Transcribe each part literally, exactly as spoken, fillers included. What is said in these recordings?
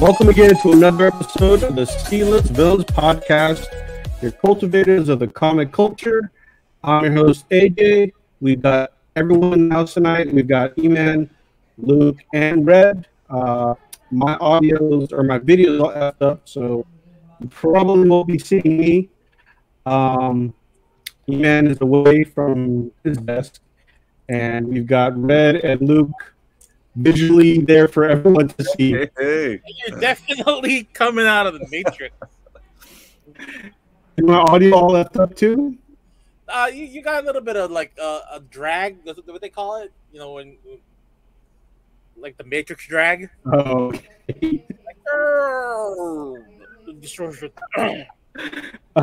Welcome again to another episode of the Seedless Villains Podcast, your cultivators of the comic culture. I'm your host, A J. We've got everyone in the house tonight. We've got E-Man, Luke, and Red. Uh, my audios or my videos all effed up, so you probably won't be seeing me. Um, E-Man is away from his desk, and we've got Red and Luke visually there for everyone to see. Hey, hey. You're definitely coming out of the Matrix. Is my audio all left up too? Uh, you, you got a little bit of like uh, a drag. That's what they call it. You know, when like the Matrix drag. Oh. Okay. Like, oh,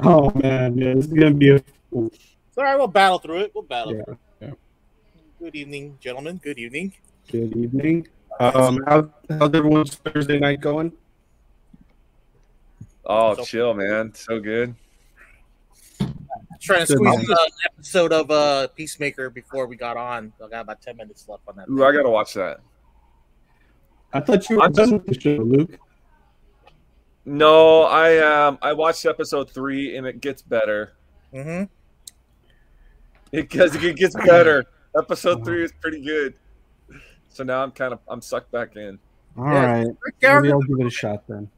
oh man, yeah, this is gonna be a. It's all right. We'll battle through it. We'll battle. Yeah. Through it. Yeah. Good evening, gentlemen. Good evening. Good evening. Um, how, how's everyone's Thursday night going? Oh, so chill, man. So good. Trying to squeeze an episode of uh, Peacemaker before we got on. I got about ten minutes left on that. Ooh, thing. I gotta watch that. I thought you were I'm done with the show, Luke. No, I um, I watched episode three, and it gets better. Mm-hmm. It gets it gets better. Episode three is pretty good. So now I'm kind of I'm sucked back in. All yeah, right, maybe I'll give it a shot then.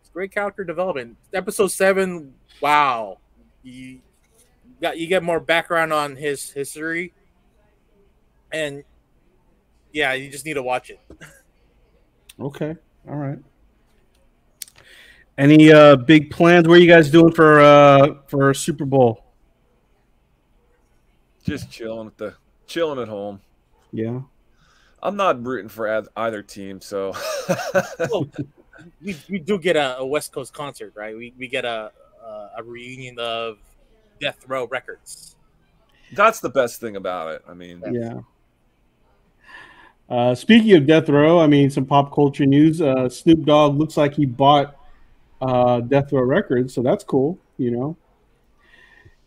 It's great character development. Episode seven, wow, you got you get more background on his history, and yeah, you just need to watch it. Okay, all right. Any uh, big plans? What are you guys doing for uh, for Super Bowl? Just chilling at the chilling at home. Yeah, I'm not rooting for either team, so well, we we do get a, a West Coast concert, right? We we get a, a a reunion of Death Row Records. That's the best thing about it. I mean, yeah. Uh, speaking of Death Row, I mean, some pop culture news. Uh, Snoop Dogg looks like he bought uh, Death Row Records, so that's cool. You know,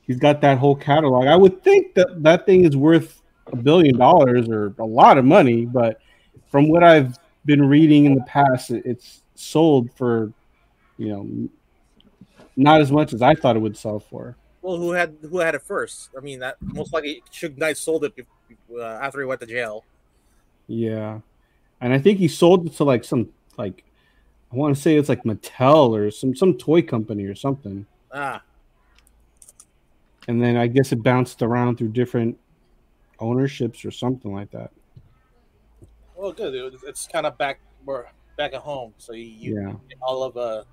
he's got that whole catalog. I would think that that thing is worth a billion dollars or a lot of money, but from what I've been reading in the past, it's sold for, you know, not as much as I thought it would sell for. Well, who had who had it first? I mean, that most likely Suge Knight sold it uh, after he went to jail. Yeah, and I think he sold it to like some like I want to say it's like Mattel or some some toy company or something. Ah, and then I guess it bounced around through different ownerships or something like that. Well, good. It's kind of back, we're back at home, so you yeah. get all of uh,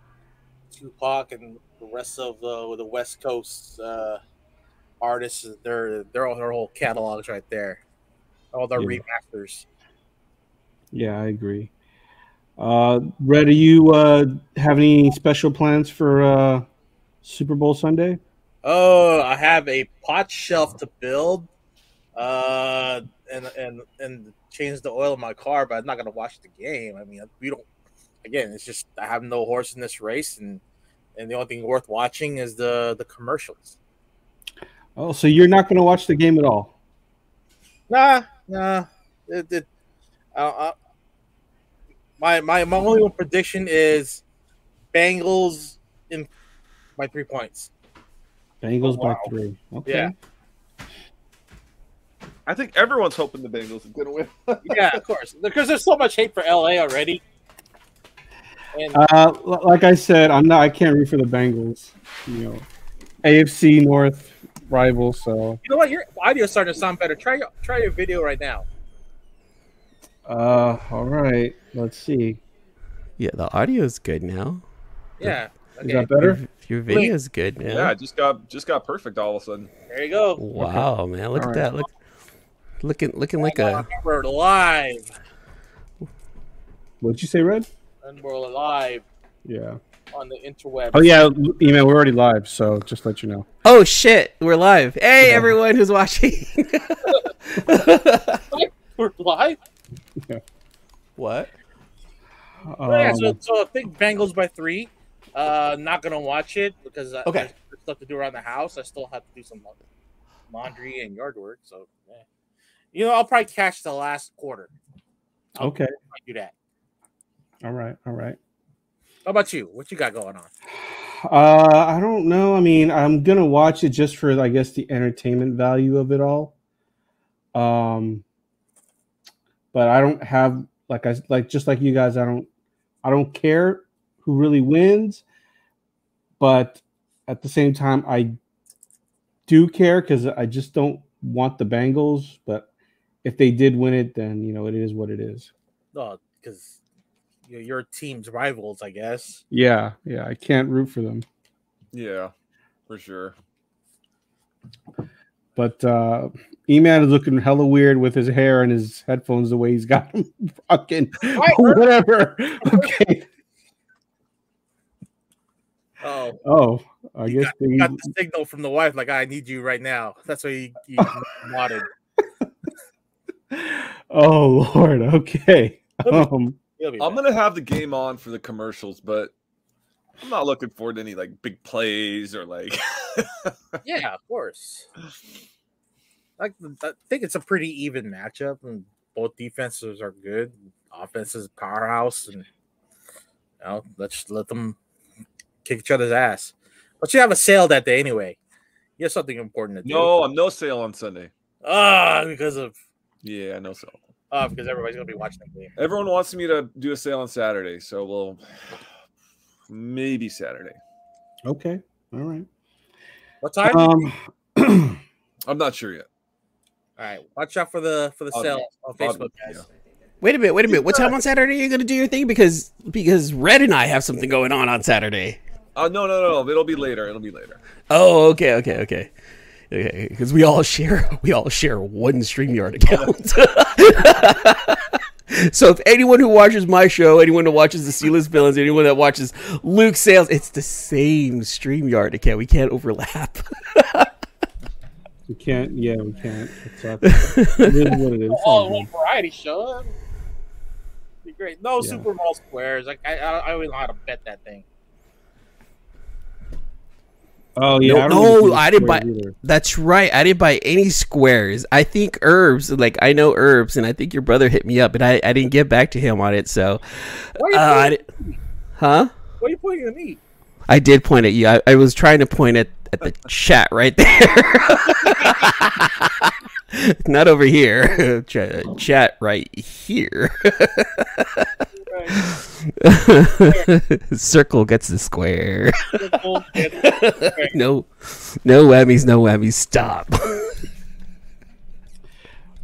Tupac and the rest of uh, the West Coast uh, artists. They're they're all their whole catalogs right there. All their yeah. remasters. Yeah, I agree. Uh, Red, do you uh, have any special plans for uh, Super Bowl Sunday? Oh, I have a pot shelf to build. Uh and and and change the oil in my car, but I'm not gonna watch the game. I mean, we don't. Again, it's just I have no horse in this race, and and the only thing worth watching is the the commercials. Oh, so you're not gonna watch the game at all? Nah, nah. It, it, I, I, my my my only prediction is Bengals in by three points. Bengals oh, wow. by three. Okay. Yeah. I think everyone's hoping the Bengals are going to win. Yeah, of course. Because there's so much hate for L A already. And uh, like I said, I'm not. I can't root for the Bengals. You know, A F C North rival. So you know what? Your audio's starting to sound better. Try your try your video right now. Uh, all right. Let's see. Yeah, the audio's good now. Yeah. Okay. Is that better? Your, your video's Wait. good now. Yeah, it just got just got perfect all of a sudden. There you go. Wow, okay. man! Look all at right. that. Look. Looking, looking like a. We're live. What'd you say, Red? And we're live. Yeah. On the interweb. Oh yeah, email. We're already live, so just let you know. Oh shit, we're live! Hey, yeah. everyone who's watching. We're live. Yeah. What? Um, well, yeah, so, so I think Bengals by three. Uh, not gonna watch it because I, okay. there's stuff to do around the house. I still have to do some laundry and yard work, so. Yeah. You know, I'll probably catch the last quarter. I'll okay. Do that. All right. All right. How about you? What you got going on? Uh, I don't know. I mean, I'm going to watch it just for, I guess, the entertainment value of it all. Um, but I don't have, like I, like, just like you guys, I don't, I don't care who really wins, but at the same time, I do care because I just don't want the Bengals, but if they did win it, then, you know, it is what it is. No, because your team's rivals, I guess. Yeah, yeah, I can't root for them. Yeah, for sure. But uh, E-Man is looking hella weird with his hair and his headphones the way he's got them. Fucking whatever. Okay. Uh oh, oh, I you guess got, they... got the signal from the wife. Like, I need you right now. That's what he, he wanted. Oh Lord. Okay. Um. I'm gonna have the game on for the commercials, but I'm not looking forward to any like big plays or like. Yeah, of course. I, I think it's a pretty even matchup, and both defenses are good. Offense is powerhouse, and you know, let's let them kick each other's ass. But you have a sale that day anyway. You have something important to do. No, I'm no sale on Sunday. Ah, uh, because of yeah, no sale. Uh, because everybody's going to be watching the game. Everyone wants me to do a sale on Saturday, so we'll maybe Saturday. Okay. All right. What time? Um, I'm not sure yet. All right. Watch out for the for the I'll, sale I'll, on Facebook, I'll, guys. Yeah. Wait a minute. Wait a minute. What time on Saturday are you going to do your thing? Because because Red and I have something going on on Saturday. Oh, uh, no, no, no. It'll be later. It'll be later. Oh, okay, okay, okay. Okay, because we all share we all share one StreamYard account. So if anyone who watches my show, anyone who watches the C-List Villains, anyone that watches Luke Sales, it's the same StreamYard account. We can't overlap. We can't. Yeah, we can't. It's not, it is what it is. All in one variety show. Be great. No yeah. Super Bowl squares. Like I, I, I don't know how to bet that thing. Oh yeah! No, no I didn't buy. Either. That's right. I didn't buy any squares. I think Herbs, like I know Herbs, and I think your brother hit me up, and I, I didn't get back to him on it. So, Why are you uh, I, huh? Why are you pointing at me? I did point at you. I, I was trying to point at, at the chat right there. Not over here. Chat right here. Circle gets the square. no, no whammies, no whammies. Stop.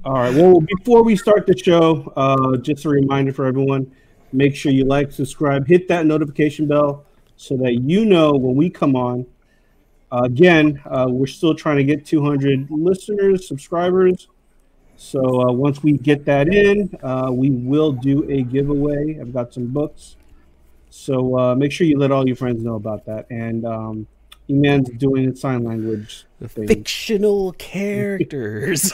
All right. Well, before we start the show, uh, just a reminder for everyone: make sure you like, subscribe, hit that notification bell, so that you know when we come on. Uh, again, uh, we're still trying to get two hundred listeners, subscribers. So uh, once we get that in, uh, we will do a giveaway. I've got some books. So uh, make sure you let all your friends know about that. And um, E-Man's doing a sign language thing. Fictional characters.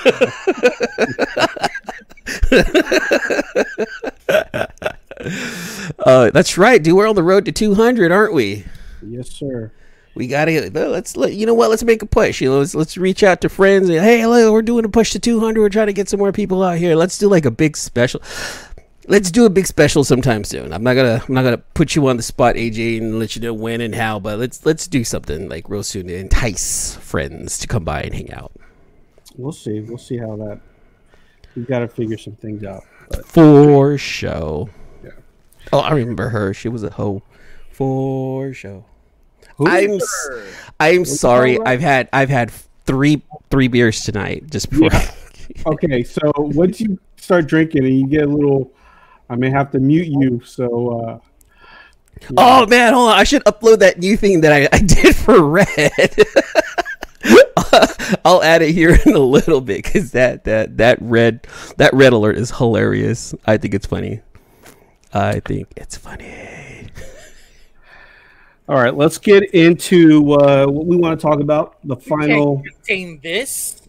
uh, that's right, dude. We're on the road to two hundred, aren't we? Yes, sir. We gotta let's let you know what. Let's make a push. You know, let's let's reach out to friends and hey, look, we're doing a push to two hundred. We're trying to get some more people out here. Let's do like a big special. Let's do a big special sometime soon. I'm not gonna I'm not gonna put you on the spot, A J, and let you know when and how. But let's let's do something like real soon to entice friends to come by and hang out. We'll see. We'll see how that. We've got to figure some things out. But. For show. Yeah. Oh, I remember her. She was a hoe. For show. I'm I'm sorry. I've had I've had three three beers tonight just before. Yeah. Okay, so once you start drinking and you get a little, I may have to mute you. So. Uh, yeah. Oh man, hold on! I should upload that new thing that I, I did for Red. I'll add it here in a little bit because that that that red that red alert is hilarious. I think it's funny. I think it's funny. All right, let's get into uh, what we want to talk about. The you final. Can't contain this.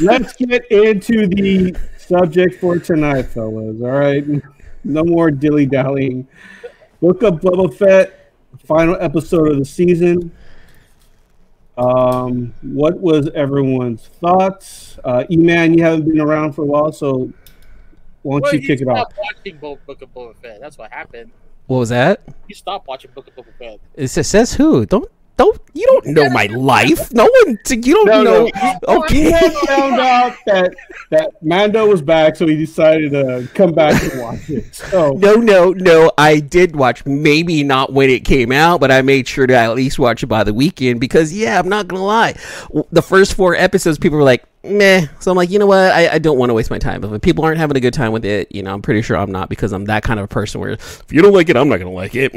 Let's get into the subject for tonight, fellas. All right, no more dilly dallying. Book of Boba Fett, final episode of the season. Uh, Um, what was everyone's thoughts? Uh, E-Man, you haven't been around for a while, so why don't well, you kick it off? Watching Book of Boba Fett. That's what happened. What was that? You stopped watching Book of Boba Fett. It says who? Don't don't you don't know my life? No one. You don't no, know. No. Okay. He had found out that that Mando was back, so he decided to come back and watch it. So no, no, no. I did watch. Maybe not when it came out, but I made sure to at least watch it by the weekend because yeah, I'm not gonna lie. The first four episodes, people were like, meh. So I'm like, you know what? I, I don't want to waste my time. If people aren't having a good time with it, you know, I'm pretty sure I'm not, because I'm that kind of a person where if you don't like it, I'm not going to like it.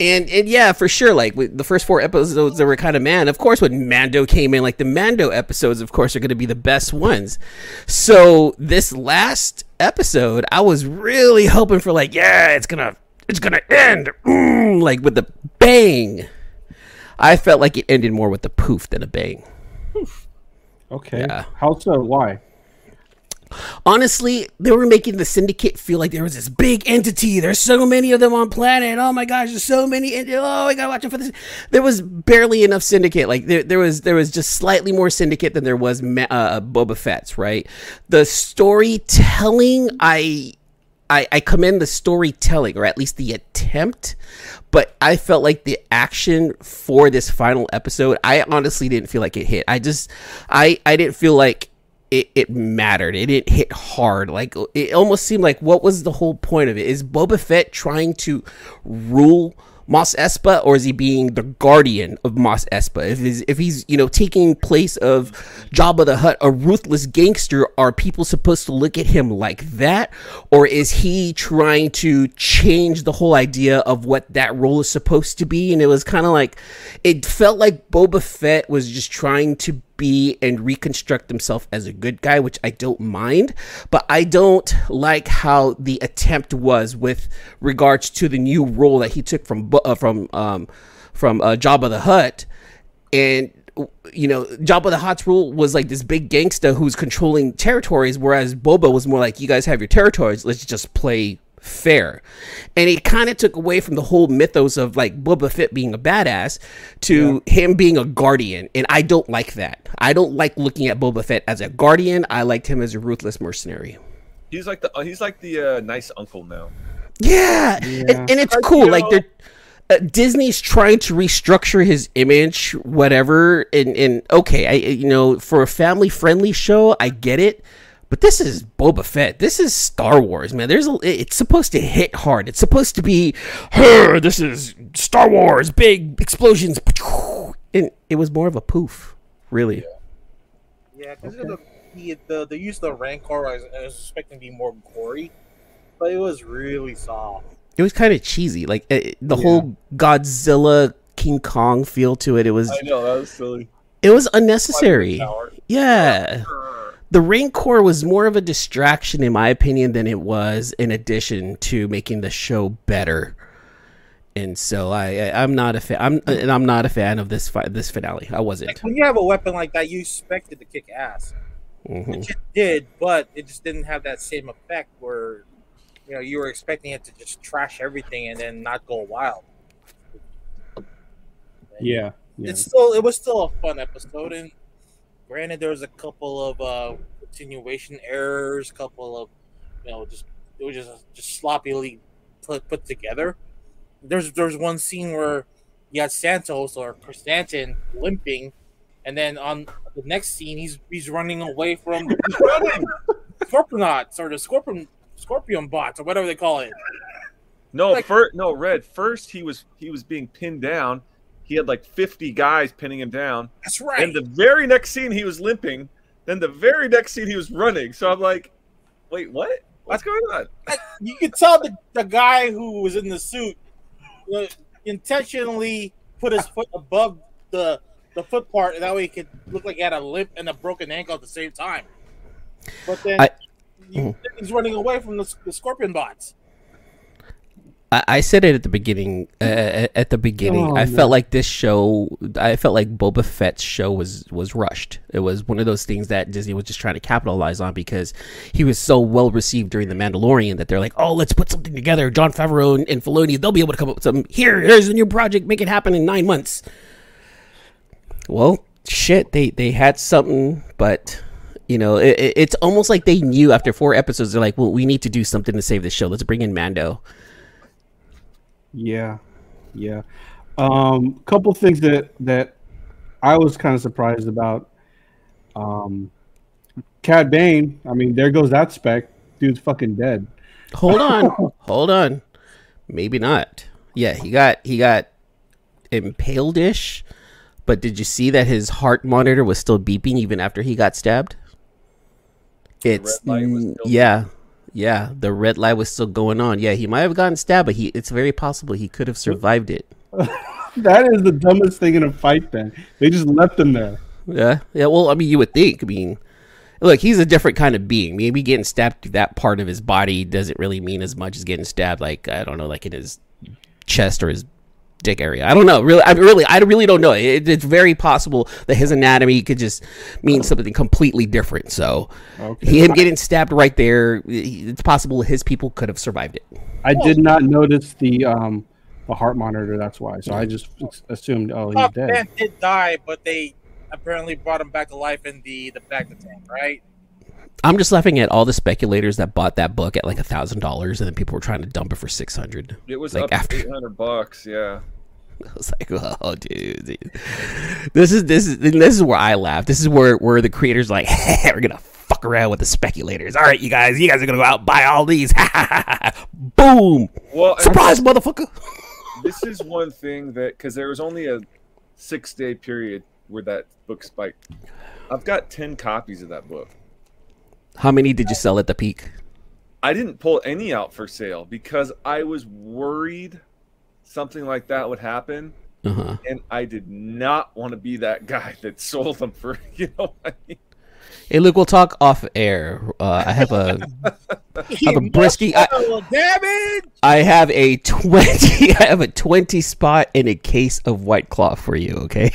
And, and yeah, for sure. Like with the first four episodes, they were kind of man. Of course, when Mando came in, like the Mando episodes, of course, are going to be the best ones. So this last episode, I was really hoping for like, yeah, it's going to, it's going to end mm, like with the bang. I felt like it ended more with a poof than a bang. Okay. Yeah. How so? Why? Honestly, they were making the syndicate feel like there was this big entity. There's so many of them on planet. Oh my gosh, there's so many. Ent- oh, I gotta watch it for this. There was barely enough syndicate. Like there, there was, there was just slightly more syndicate than there was uh, Boba Fett's. Right. The storytelling, I. I, I commend the storytelling, or at least the attempt, but I felt like the action for this final episode, I honestly didn't feel like it hit. I just, I, I didn't feel like it, it mattered. It didn't hit hard. Like, it almost seemed like, what was the whole point of it? Is Boba Fett trying to rule Mos Espa, or is he being the guardian of Mos Espa? If he's, if he's, you know, taking place of Jabba the Hutt, a ruthless gangster, are people supposed to look at him like that? Or is he trying to change the whole idea of what that role is supposed to be? And it was kind of like, it felt like Boba Fett was just trying to be and reconstruct himself as a good guy, which I don't mind, but I don't like how the attempt was with regards to the new role that he took from uh, from um, from uh, Jabba the Hutt. And you know, Jabba the Hutt's rule was like this big gangster who's controlling territories, whereas Boba was more like, you guys have your territories, let's just play fair. And it kind of took away from the whole mythos of like Boba Fett being a badass to yeah. him being a guardian, and I don't like that. I don't like looking at Boba Fett as a guardian. I liked him as a ruthless mercenary. He's like the he's like the uh, nice uncle now. Yeah, yeah. And, and it's cool. Like they're uh, Disney's trying to restructure his image, whatever. And and okay, I you know for a family friendly show, I get it. But this is Boba Fett. This is Star Wars, man. There's a, it's supposed to hit hard. It's supposed to be, her. This is Star Wars, big explosions. And it was more of a poof, really. Yeah, because yeah, okay. the, the, the use of the Rancor, I was, I was expecting to be more gory, but it was really soft. It was kind of cheesy. Like it, the yeah. whole Godzilla, King Kong feel to it. It was. I know, that was silly. It was unnecessary. Yeah. The Rancor was more of a distraction, in my opinion, than it was in addition to making the show better. And so I, I I'm not a fan. I'm and I'm not a fan of this fi- this finale. I wasn't. Like, when you have a weapon like that, you expect it to kick ass. Mm-hmm. It did, but it just didn't have that same effect where, you know, you were expecting it to just trash everything and then not go wild. And yeah, yeah. It's still it was still a fun episode. And granted, there was a couple of uh, continuation errors, a couple of, you know, just it was just just sloppily put put together. There's there's one scene where you had Santos or Stanton limping, and then on the next scene he's he's running away from Scorpionauts or the Scorpion Scorpion bots or whatever they call it. No, like, fir- no, Red. First he was he was being pinned down. He had like fifty guys pinning him down. That's right. And the very next scene, he was limping. Then the very next scene, he was running. So I'm like, wait, what? What's going on? You could tell the, the guy who was in the suit uh, intentionally put his foot above the the foot part, and that way he could look like he had a limp and a broken ankle at the same time. But then I, you, he's running away from the, the scorpion bots. I said it at the beginning. Uh, at the beginning, oh, I no. felt like this show. I felt like Boba Fett's show was was rushed. It was one of those things that Disney was just trying to capitalize on because he was so well received during The Mandalorian that they're like, "Oh, let's put something together." John Favreau and, and Filoni, they'll be able to come up with something. Here, here's a new project. Make it happen in nine months. well, shit, they, they had something, but, you know, it, it's almost like they knew after four episodes, they're like, well, we need to do something to save the show. Let's bring in Mando. Yeah, yeah. Um, couple things that, that I was kind of surprised about. Um, Cad Bane, I mean, there goes that spec. Dude's fucking dead. Hold on. Hold on. Maybe not. Yeah, he got he got impaled-ish, but did you see that his heart monitor was still beeping even after he got stabbed? It's yeah, yeah. The red light was still going on. Yeah, he might have gotten stabbed, but he it's very possible he could have survived it. That is the dumbest thing in a fight then. They just left him there. Yeah. Yeah, well, I mean, you would think. I mean, look, he's a different kind of being. Maybe getting stabbed through that part of his body doesn't really mean as much as getting stabbed, like, I don't know, like in his chest or his dick area. I don't know. Really, I really, I really don't know. It, it's very possible that his anatomy could just mean something completely different. So, okay. Him getting stabbed right there, it's possible his people could have survived it. I did not notice the um, the heart monitor. That's why. So I just assumed, oh, he's dead. Ben did die, but they apparently brought him back alive in the the back of the tank, right? I'm just laughing at all the speculators that bought that book at like a thousand dollars, and then people were trying to dump it for six hundred. It was like up after eight hundred bucks, yeah. I was like, "Oh, dude, dude, this is this is this is where I laugh. This is where where the creators are like, hey, we're gonna fuck around with the speculators. All right, you guys, you guys are gonna go out and buy all these. Boom! Well, surprise, motherfucker. This is one thing that because there was only a six day period where that book spiked. I've got ten copies of that book. How many did you sell at the peak? I didn't pull any out for sale because I was worried something like that would happen. Uh-huh. And I did not want to be that guy that sold them for, you know what I mean? Hey, Luke, we'll talk off air. Uh, I have a, I have a brisky. I, I have a twenty. I have a twenty spot in a case of White Claw for you. Okay.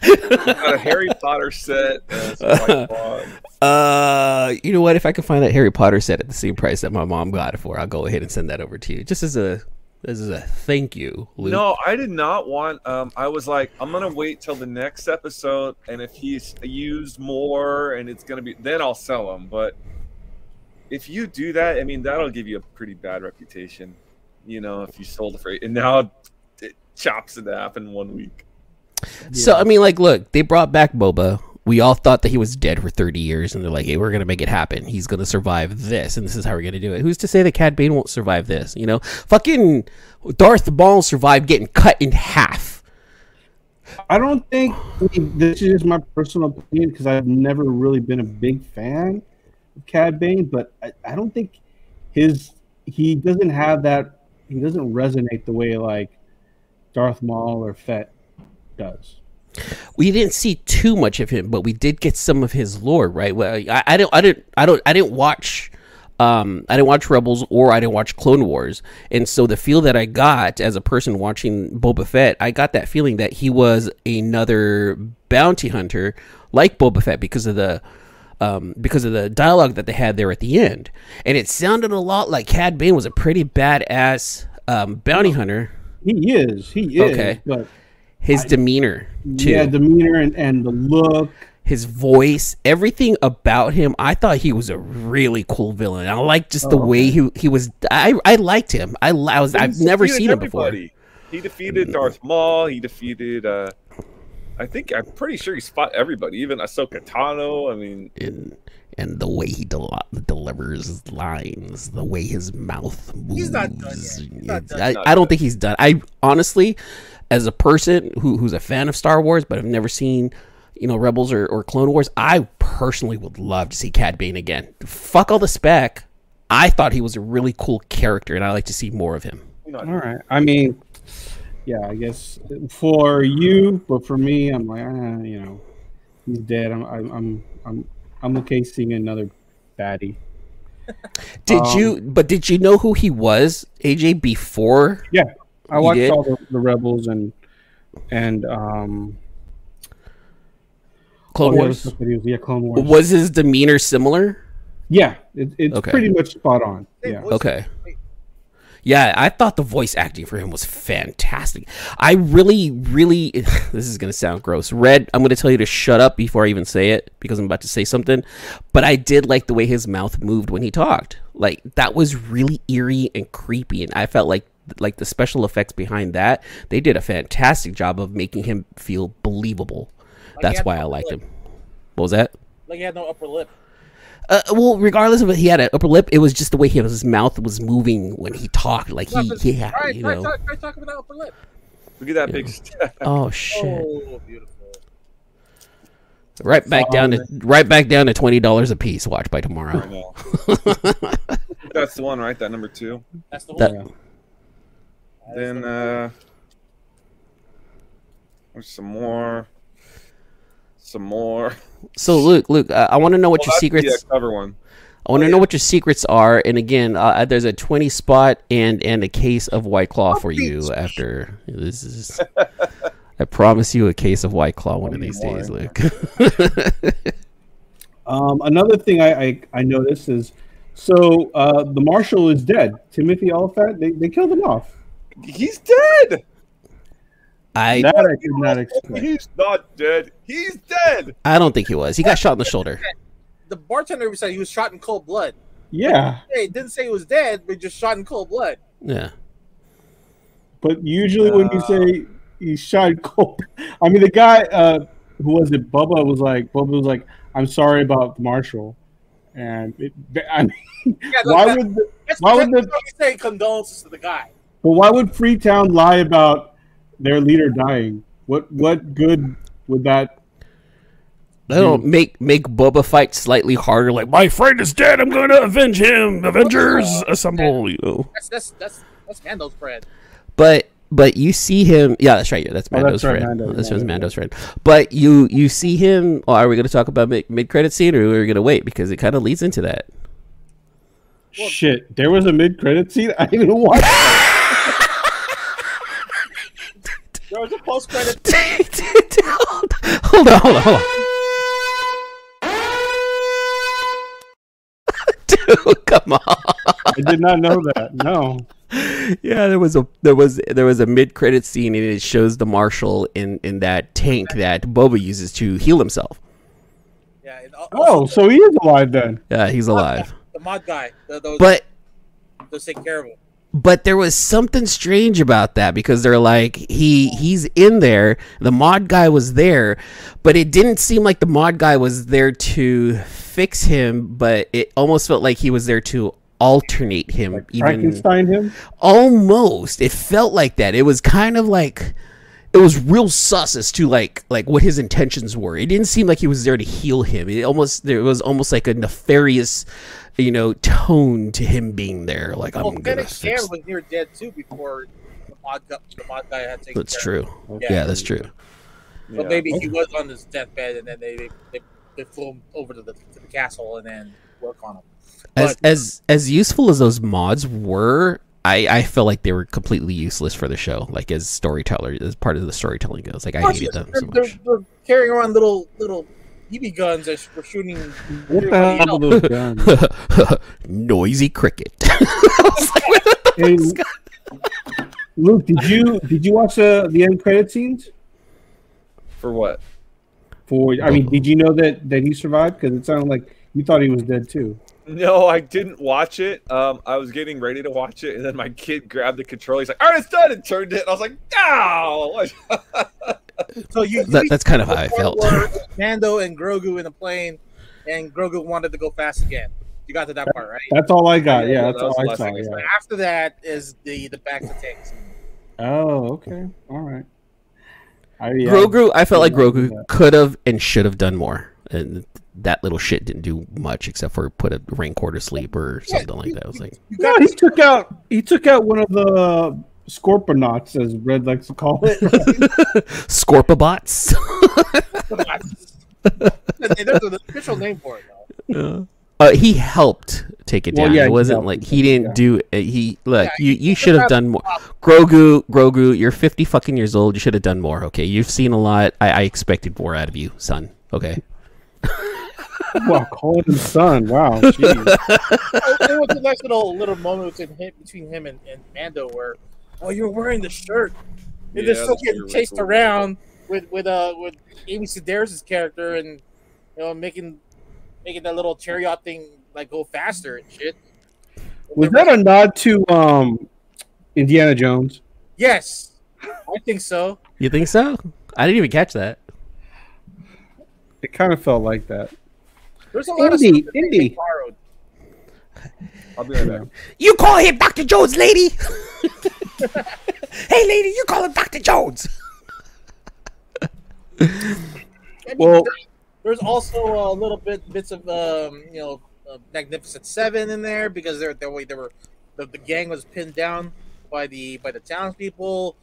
A Harry Potter set. Uh, White Claw. Uh, you know what? If I can find that Harry Potter set at the same price that my mom got it for, I'll go ahead and send that over to you. Just as a, this is a thank you, Luke. No, I did not want. Um, I was like, I'm gonna wait till the next episode, and if he's used more, and it's gonna be, then I'll sell him. But if you do that, I mean, that'll give you a pretty bad reputation, you know, if you sold it for eight, and now it chops it up in one week. Yeah. So I mean, like, look, they brought back Boba. We all thought that he was dead for thirty years, and they're like, hey, we're going to make it happen. He's going to survive this, and this is how we're going to do it. Who's to say that Cad Bane won't survive this? You know, fucking Darth Maul survived getting cut in half. I don't think, I mean, this is just my personal opinion because I've never really been a big fan of Cad Bane, but I, I don't think his, he doesn't have that, he doesn't resonate the way like Darth Maul or Fett does. We didn't see too much of him, but we did get some of his lore, right? Well, I, I don't, I didn't, I don't, I didn't watch, um, I didn't watch Rebels or I didn't watch Clone Wars, and so the feel that I got as a person watching Boba Fett, I got that feeling that he was another bounty hunter like Boba Fett because of the, um, because of the dialogue that they had there at the end, and it sounded a lot like Cad Bane was a pretty badass um, bounty hunter. He is, he is. Okay. But his demeanor, too. Yeah, demeanor and, and the look. His voice, everything about him. I thought he was a really cool villain. I liked just oh, the way he he was. I I liked him. I, I was, I've never seen him before. He defeated Darth Maul. He defeated, uh, I think, I'm pretty sure he fought everybody, even Ahsoka Tano. I mean. And, and the way he del- delivers his lines, the way his mouth moves. He's not done yet. He's not done. I, not I don't done. think he's done. I honestly, as a person who who's a fan of Star Wars, but I've never seen, you know, Rebels or, or Clone Wars, I personally would love to see Cad Bane again. Fuck all the spec. I thought he was a really cool character, and I like to see more of him. All right. I mean, yeah, I guess for you, but for me, I'm like, ah, you know, he's dead. I'm, I'm, I'm, I'm, I'm okay seeing another baddie. Did um, you? But did you know who he was, A J? Before? Yeah. I watched all the, the Rebels and and um, Clone Wars. Videos. Yeah, Clone Wars. Was his demeanor similar? Yeah, it, it's okay. Pretty much spot on. Yeah. Okay. Yeah, I thought the voice acting for him was fantastic. I really, really, this is going to sound gross. Red, I'm going to tell you to shut up before I even say it because I'm about to say something. But I did like the way his mouth moved when he talked. Like, that was really eerie and creepy. And I felt like, like the special effects behind that, they did a fantastic job of making him feel believable. Like, that's why I liked lip. him. What was that? Like, he had no upper lip. Uh, well, regardless of if he had an upper lip, it was just the way he was, his mouth was moving when he talked. Like, he, he had, right, you know. Try, try, try talking about upper lip. Look at that big stack. Oh, shit. Oh, beautiful. Right back, down to, right back down to twenty dollars a piece. Watch by tomorrow. That's the one, right? That number two? That's the one. That, then, uh, there's some more. Some more. So, Luke, Luke, uh, I want to know what well, your secrets. Yeah, cover one. I want to oh, know yeah. what your secrets are. And again, uh, there's a twenty spot and and a case of White Claw for you. After this is, I promise you a case of White Claw one of these more. days, Luke. um, another thing I, I I noticed is, so uh, the Marshal is dead. Timothy Oliphant, they they killed him off. He's dead. I, that I did not expect. He's not dead. He's dead. I don't think he was. He got shot in the shoulder. The bartender said he was shot in cold blood. Yeah. He didn't say he was dead, but just shot in cold blood. Yeah. But usually uh, when you say he's shot in cold, I mean the guy uh, who was it? Bubba was like, Bubba was like, I'm sorry about the Marshal. And it, I mean, yeah, why that, would the, why would the, say condolences to the guy? But why would Freetown lie about their leader dying? What what good would that That'll do? make make Boba fight slightly harder, like my friend is dead, I'm gonna avenge him. Avengers uh, assemble, you know. That's that's that's that's Mando's friend. But but you see him yeah, that's right, yeah, that's Mando's oh, that's friend. Right, Mando, that's Mando, Mando's yeah. friend. But you you see him oh, are we gonna talk about mid mid credit scene, or are we gonna wait? Because it kinda leads into that. Well, shit, there was a mid credit scene? I didn't watch that. There was a post credit. Hold on, hold on, hold on. Dude, come on. I did not know that. No. Yeah, there was a there was there was a mid credit scene, and it shows the Marshal in, in that tank that Boba uses to heal himself. Yeah. And also, oh, so he is alive then. Yeah, he's alive. The mod guy. The, those, but those take care of him. But there was something strange about that, because they're like, he he's in there. The mod guy was there, but it didn't seem like the mod guy was there to fix him. But it almost felt like he was there to alternate him, like even Frankenstein him. Almost, it felt like that. It was kind of like, it was real sus as to like like what his intentions were. It didn't seem like he was there to heal him. It almost there was almost like a nefarious, you know, tone to him being there. Like, well, I'm gonna fix. Well, Fennec was near dead too before the mod, the mod guy had taken. That's care. true. Okay. Yeah, that's true. So yeah. maybe he was on his deathbed, and then they they, they, they flew him over to the, to the castle and then work on him. But, as as as useful as those mods were, I I felt like they were completely useless for the show. Like, as storyteller, as part of the storytelling goes, like I oh, hated them so much. They're, they're carrying around little little. E B guns as we're shooting. What the hell are those guns? Noisy cricket. Like, hey, Luke, did you did you watch uh, the end credit scenes? For what? For I mean, did you know that, that he survived? Because it sounded like you thought he was dead too. No, I didn't watch it. Um, I was getting ready to watch it, and then my kid grabbed the controller. He's like, "All right, it's done," and turned it. And I was like, "No." So you, that, you that's kind of how I felt. Mando and Grogu in the plane, and Grogu wanted to go fast again. You got to that, that part, right? That's all I got. Yeah, yeah that's that all I saw. Yeah. After that is the the back to tanks. Oh, okay, all right. I, yeah, Grogu, I felt I like Grogu could have and should have done more, and that little shit didn't do much except for put a Rancor to sleep or yeah, something he, like that. I was like, no, he took out he took out one of the Scorponauts, as Red likes to call it. Right? Scorpabots. There's an official name for it, though. Uh, he helped take it down. Well, yeah, it wasn't like he didn't do it. He look, yeah, you, you should have done more. Grogu, Grogu, you're fifty fucking years old. You should have done more. Okay, you've seen a lot. I, I expected more out of you, son. Okay. Wow, calling him son. Wow, geez. There was a nice little, little moment in him, between him and, and Mando where, oh, you're wearing the shirt. And yeah, they're still getting really chased cool. around with with uh with Amy Sedaris' character and, you know, making making that little chariot thing like go faster and shit. And was that running. a nod to um Indiana Jones? Yes, I think so. You think so? I didn't even catch that. It kind of felt like that. There's a lot Indy, of Indy. Borrowed. I'll be right back. You call him Doctor Jones, lady. Hey, lady, you call him Doctor Jones. I mean, well, there's also a little bit bits of um, you know, uh, Magnificent Seven in there because they're they were, they were the, the gang was pinned down by the by the townspeople.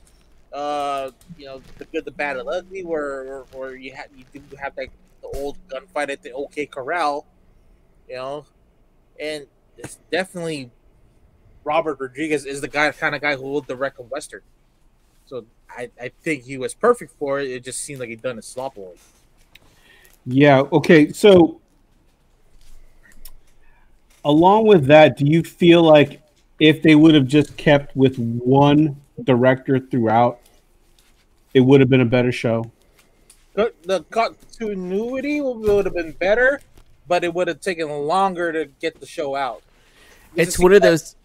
Uh, you know, the good, the bad, and ugly, where where you have you do have like the old gunfight at the OK Corral, you know, and it's definitely Robert Rodriguez is the guy, kind of guy who will direct a western, so I, I think he was perfect for it. It just seemed like he done it sloppily. Yeah. Okay. So, along with that, do you feel like if they would have just kept with one director throughout, it would have been a better show? The continuity would have been better, but it would have taken longer to get the show out. It's one of those.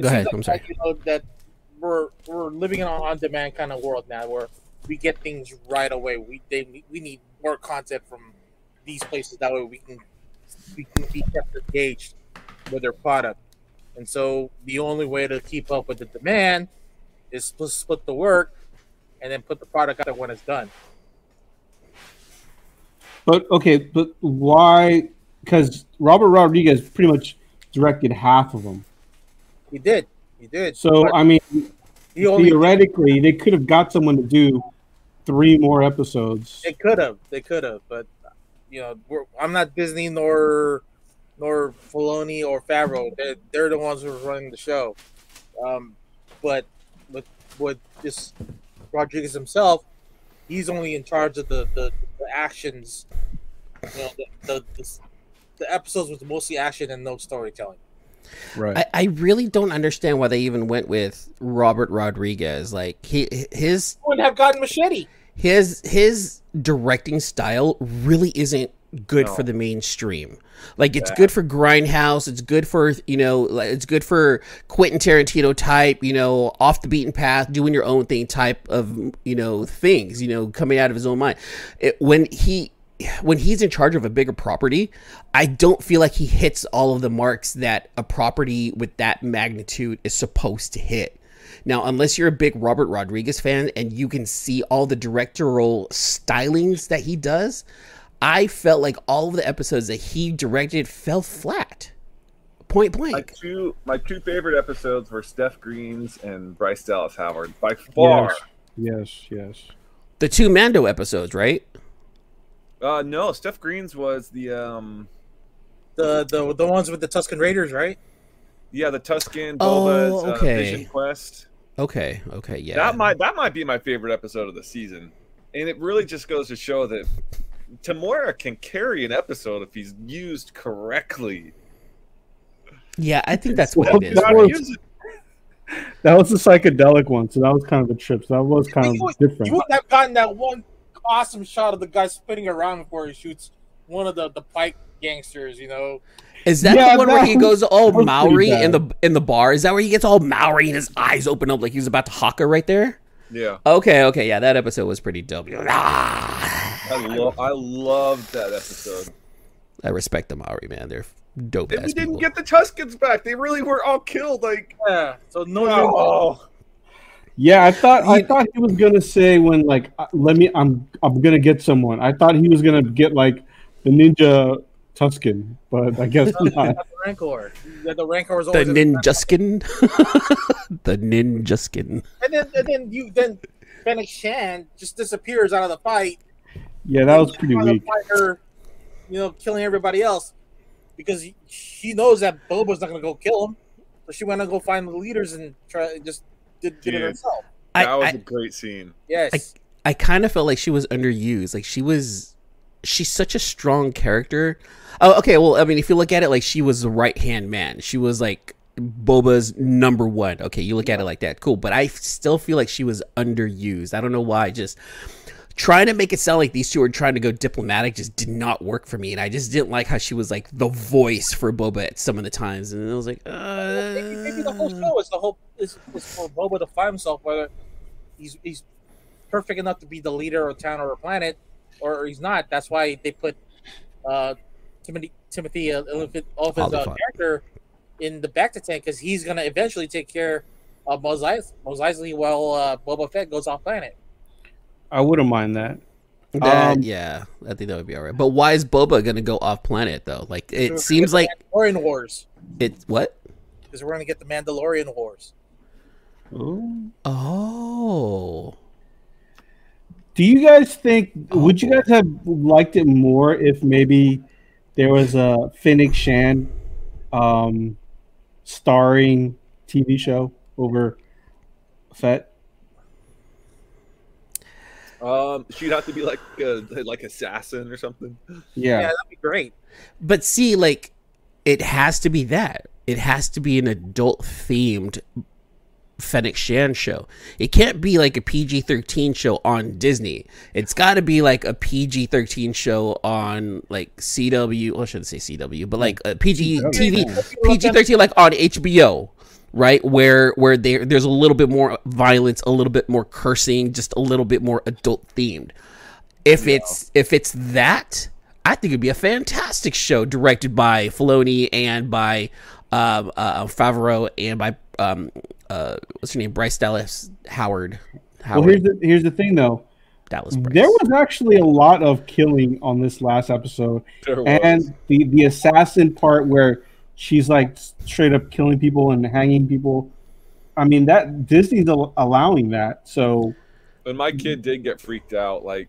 Go ahead. I'm sorry. You know, that we're we're living in an on-demand kind of world now, where we get things right away. We they we need more content from these places. That way we can we can be kept engaged with their product. And so the only way to keep up with the demand is split, split the work and then put the product out when it's done. But, okay, but why? Because Robert Rodriguez pretty much directed half of them. He did. He did. So, but I mean, the only theoretically, they could have got someone to do three more episodes. They could have. They could have. But, you know, we're, I'm not Disney nor nor Filoni or Favreau. They're, they're the ones who are running the show. Um, but With with this Rodriguez himself, he's only in charge of the, the, the actions, you know, the the, the the episodes with mostly action and no storytelling. Right. I, I really don't understand why they even went with Robert Rodriguez. Like he his I wouldn't have gotten Machete. His his directing style really isn't good no. for the mainstream. Like it's yeah. good for Grindhouse, it's good for, you know, it's good for Quentin Tarantino type, you know, off the beaten path, doing your own thing type of, you know, things, you know, coming out of his own mind. It, when he when he's in charge of a bigger property, I don't feel like he hits all of the marks that a property with that magnitude is supposed to hit. Now, unless you're a big Robert Rodriguez fan and you can see all the directorial stylings that he does, I felt like all of the episodes that he directed fell flat, point blank. My two, my two favorite episodes were Steph Green's and Bryce Dallas Howard, by far. Yes, yes. yes. The two Mando episodes, right? Uh, no, Steph Green's was the um, the the the ones with the Tusken Raiders, right? Yeah, the Tusken Boba's oh, okay. uh, Vision Quest. Okay, okay, yeah. That might that might be my favorite episode of the season, and it really just goes to show that Tamora can carry an episode if he's used correctly. Yeah, I think that's what well, it is. That, right? was, that was the psychedelic one, so that was kind of a trip. So that was kind of was, different. You wouldn't have gotten that one awesome shot of the guy spinning around before he shoots one of the, the Pike gangsters, you know? Is that yeah, the one that, where he goes all Maori in the in the bar? Is that where he gets all Maori and his eyes open up like he was about to haka right there? Yeah. Okay, okay, yeah, that episode was pretty dope. I love I loved that episode. I respect the Maori, man. They're dope. And we didn't people. get the Tuskens back. They really were all killed. Like, yeah. So no. Oh. Yeah, I thought I thought he was gonna say when like let me I'm I'm gonna get someone. I thought he was gonna get like the ninja Tusken, but I guess not. The Rancor. Yeah, the Rancor is always the Ninjuskin. The Ninjuskin. And then and then you then Fennec Shan just disappears out of the fight. Yeah, that was pretty weak. Her, you know, killing everybody else because she knows that Boba's not going to go kill him, so she went to go find the leaders and try just did, did it herself. That I, was I, a great scene. Yes, I, I kind of felt like she was underused. Like she was, she's such a strong character. Oh, okay. Well, I mean, if you look at it, like, she was the right-hand man. She was, like, Boba's number one. Okay, you look yeah. at it like that. Cool. But I still feel like she was underused. I don't know why. Just trying to make it sound like these two are trying to go diplomatic just did not work for me. And I just didn't like how she was, like, the voice for Boba at some of the times. And I was like, uh... Well, maybe, maybe the whole show is the whole... is, is for Boba to find himself, whether he's, he's perfect enough to be the leader of a town or a planet, or he's not. That's why they put uh, Timothy, Timothy uh, off his uh, character in the back to tank, because he's going to eventually take care of Mos Eisley while uh, Boba Fett goes off planet. I wouldn't mind that. that um, yeah, I think that would be all right. But why is Boba going to go off planet, though? Like, it seems like... Mandalorian Wars. It, what? Because we're going to get the Mandalorian Wars. Ooh. Oh. Do you guys think, oh, would you guys have liked it more if maybe there was a Fennec Shand um, starring T V show over Fett? Um, she'd have to be like a, like Assassin or something. Yeah. Yeah, that'd be great. But see, like, it has to be that. It has to be an adult-themed Fennec Shand show. It can't be like a P G thirteen show on Disney. It's got to be like a P G thirteen show on like C W. Well, I shouldn't say C W, but like a P G T V, P G thirteen, like on H B O, right? Where where they, there's a little bit more violence, a little bit more cursing, just a little bit more adult themed. If it's if it's that, I think it'd be a fantastic show directed by Filoni and by um, uh, Favreau and by um, uh, what's her name, Bryce Dallas Howard. Howard. Well, here's the here's the thing though. Dallas Bryce. There was actually a lot of killing on this last episode, and the the assassin part where she's like straight up killing people and hanging people. I mean, that Disney's al- allowing that. So, and my kid did get freaked out, like.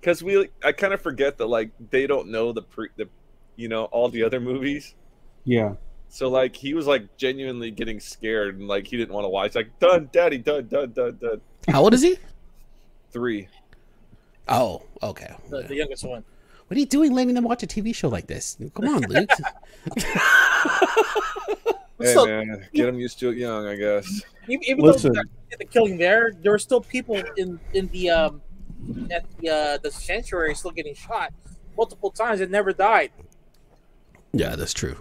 Because we, I kind of forget that like they don't know the pre, the, you know, all the other movies. Yeah. So like he was like genuinely getting scared and like he didn't want to watch. Like done, daddy, done, done, done, done. How old is he? Three. Oh, okay. The, the youngest one. What are you doing, letting them watch a T V show like this? Come on, Luke. Hey man, get them used to it young, I guess. Even, even though the killing there, there were still people in in the. Um, At the uh, the sanctuary, still getting shot multiple times and never died. Yeah, that's true.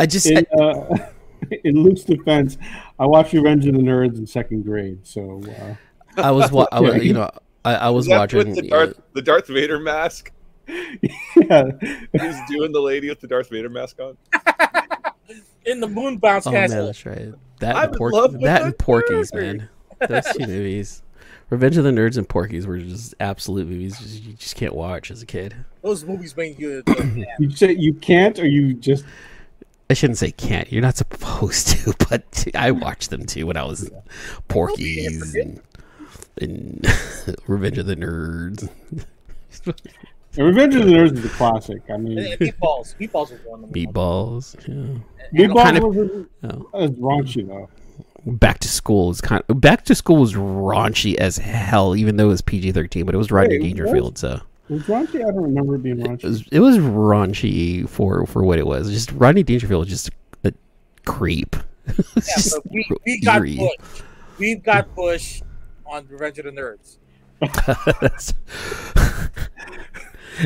I just in, I, uh, in Luke's defense, I watched Revenge of the Nerds in second grade, so uh... I was, wa- I was, you know, I, I was watching the Darth, the Darth Vader mask. Yeah, he's doing the lady with the Darth Vader mask on in the moon bounce oh, castle. Man, that's right. That I'm and, Por- that that and Porky's, man. Those two movies. Revenge of the Nerds and Porky's were just absolute movies just, you just can't watch as a kid. Those movies made you. You say you can't, or you just. I shouldn't say can't. You're not supposed to, but I watched them too when I was yeah. Porky's and, and Revenge of the Nerds. Revenge of the Nerds is a classic. I mean, Meatballs. Meatballs was one of them. Meatballs. Yeah. Meatballs kind of, was, oh. was raunchy though. Back to School is kind of, Back to School was raunchy as hell, even though it was P G thirteen, but it was Rodney hey, Dangerfield. Was, so was raunchy? I don't remember it being raunchy. It was, it was raunchy for, for what it was. Just Rodney Dangerfield was just a, a creep. Yeah, so we, we got Bush. We've got Bush on Revenge of the Nerds.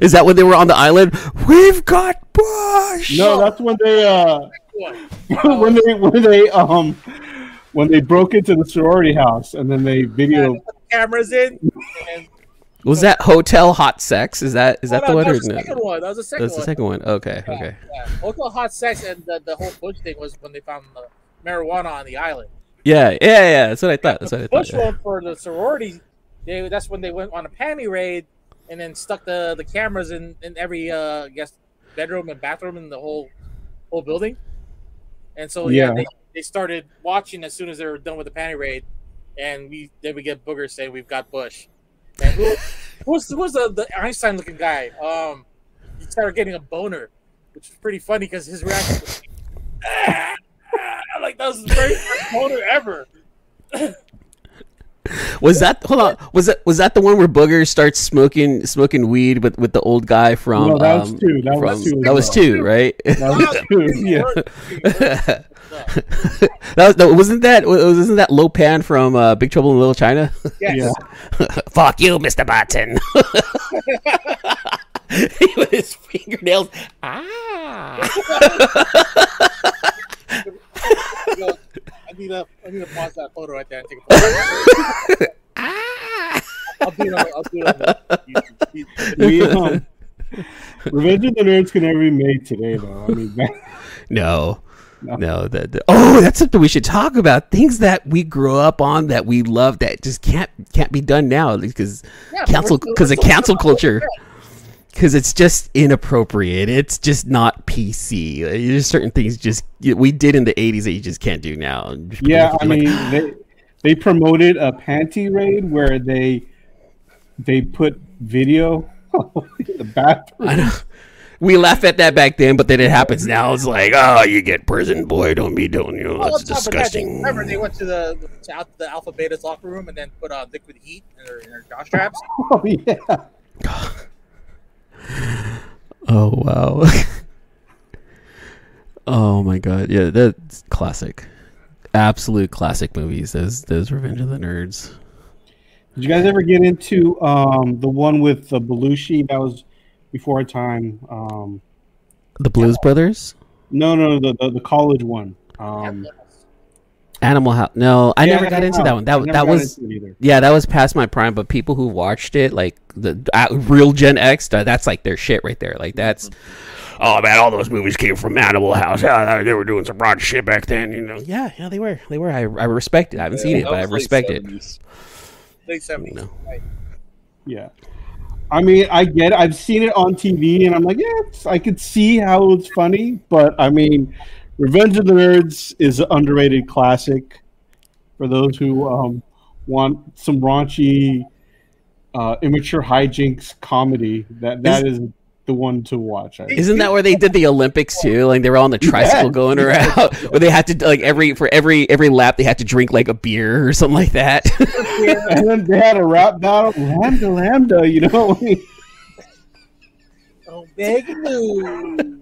Is that when they were on the island? We've got Bush. No, that's when they uh when they when they um. When they broke into the sorority house and then they video yeah, the cameras in. And... Was that Hotel Hot Sex? Is that is that oh, the no, one that was or the second no? One. That was the second That's one. That's the second one. Okay, yeah, okay. Yeah. Hotel Hot Sex and the, the whole Bush thing was when they found the marijuana on the island. Yeah, yeah, yeah. That's what I thought. That's what I thought. Bush yeah. one for the sorority. They, that's when they went on a panty raid and then stuck the, the cameras in in every uh, I guess bedroom and bathroom in the whole whole building. And so yeah. yeah they, They started watching as soon as they were done with the panty raid, and we then we get Booger saying we've got Bush. And who, who's who's the, the Einstein looking guy? Um, he started getting a boner, which is pretty funny because his reaction was like, ah, ah, like that was the very first boner ever. Was that hold on? Was that was that the one where Booger starts smoking smoking weed with, with the old guy from? No, that was um, two. That was from, two. That was two, right? That was two. Yeah. that was, no, wasn't that wasn't that Lopan from uh, Big Trouble in Little China? Yes. Yeah. Fuck you, Mister Barton. With his fingernails. Ah. I need to I need to pause that photo right there and take a photo. Ah! I'll do it on I'll do it on we, um, Revenge of the Nerds can never be made today though. I mean that, No. No, no that, that oh that's something we should talk about. Things that we grew up on that we love that just can't can't be done now because yeah, cancel because of cancel culture. Yeah. Because it's just inappropriate. It's just not P C. There's certain things just we did in the eighties that you just can't do now. Yeah, I mean, like, they, they promoted a panty raid where they they put video in the bathroom. I know. We laugh at that back then, but then it happens now. It's like, oh, you get prison, boy. Don't be doing you. Know, oh, that's disgusting. That, remember, they went to the to the Alpha Beta's locker room and then put uh, liquid heat in their, in their josh traps. Oh, yeah. Oh wow. Oh my god. Yeah, that's classic. Absolute classic movies. Those those Revenge of the Nerds. Did you guys ever get into um the one with the Belushi that was before our time? Um The Blues yeah. Brothers? No, no, the, the the college one. Um Animal House. No, I yeah, never got into that one. That that was yeah, that was past my prime. But people who watched it, like the uh, real Gen X, that's like their shit right there. Like that's, oh man, all those movies came from Animal House. Yeah, they were doing some broad shit back then, you know. Yeah, yeah, they were, they were. I I respect it. I haven't yeah, seen it, but I respect it. Late seventies. No. Right. Yeah, I mean, I get it. I've seen it on T V, and I'm like, yeah, I could see how it's funny, but I mean. Revenge of the Nerds is an underrated classic for those who um, want some raunchy, uh, immature hijinks comedy. That that is, is the one to watch. I think. Isn't that where they did the Olympics too? Like they were on the tricycle yeah. going around, where they had to like every for every every lap they had to drink like a beer or something like that. And then they had a rap battle, lambda lambda. You know what I mean? Oh, big news.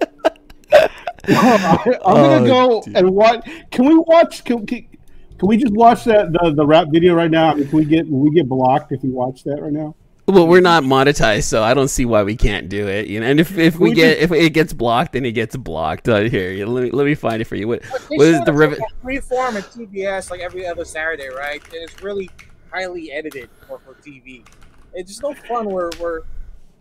Oh, I, I'm oh, gonna go dude. and watch. Can we watch? Can, can, can we just watch that the, the rap video right now? I mean, can we get we get blocked if we watch that right now? Well, we're not monetized, so I don't see why we can't do it. You know, and if, if we, we get just, if it gets blocked, then it gets blocked. Out here, you know, let me let me find it for you. What, what is the rivet? Freeform and T B S like every other Saturday, right? And it's really highly edited for, for T V. It's just no fun. Where we're.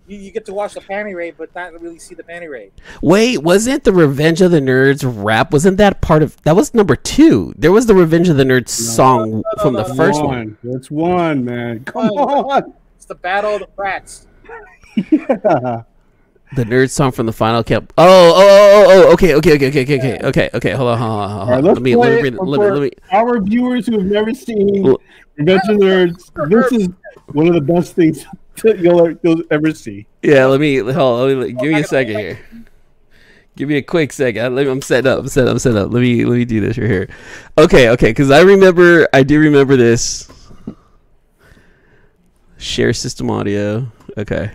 You get to watch the panty raid, but not really see the panty raid. Wait, wasn't the Revenge of the Nerds rap? Wasn't that part of that? Was number two? There was the Revenge of the Nerds no, song no, no, from no, the no, first one. one. That's one, man. Come oh, on, it's the Battle of the Brats. Yeah. The nerd song from the final camp. Oh, oh, oh, oh, okay, okay, okay, okay, okay, okay, okay, okay. Hold on, hold on, hold on. All right, let's let me, play let me, it let me, let me. Our viewers who have never seen well, Revenge of the Nerds, this is one of the best things. You'll, you'll ever see. Yeah, let me hold on, let me, give me a second here. Give me a quick second. Let me, I'm set up. I'm set up. I'm set up. Let me let me do this right here. Okay, okay, because I remember. I do remember this. Share system audio. Okay,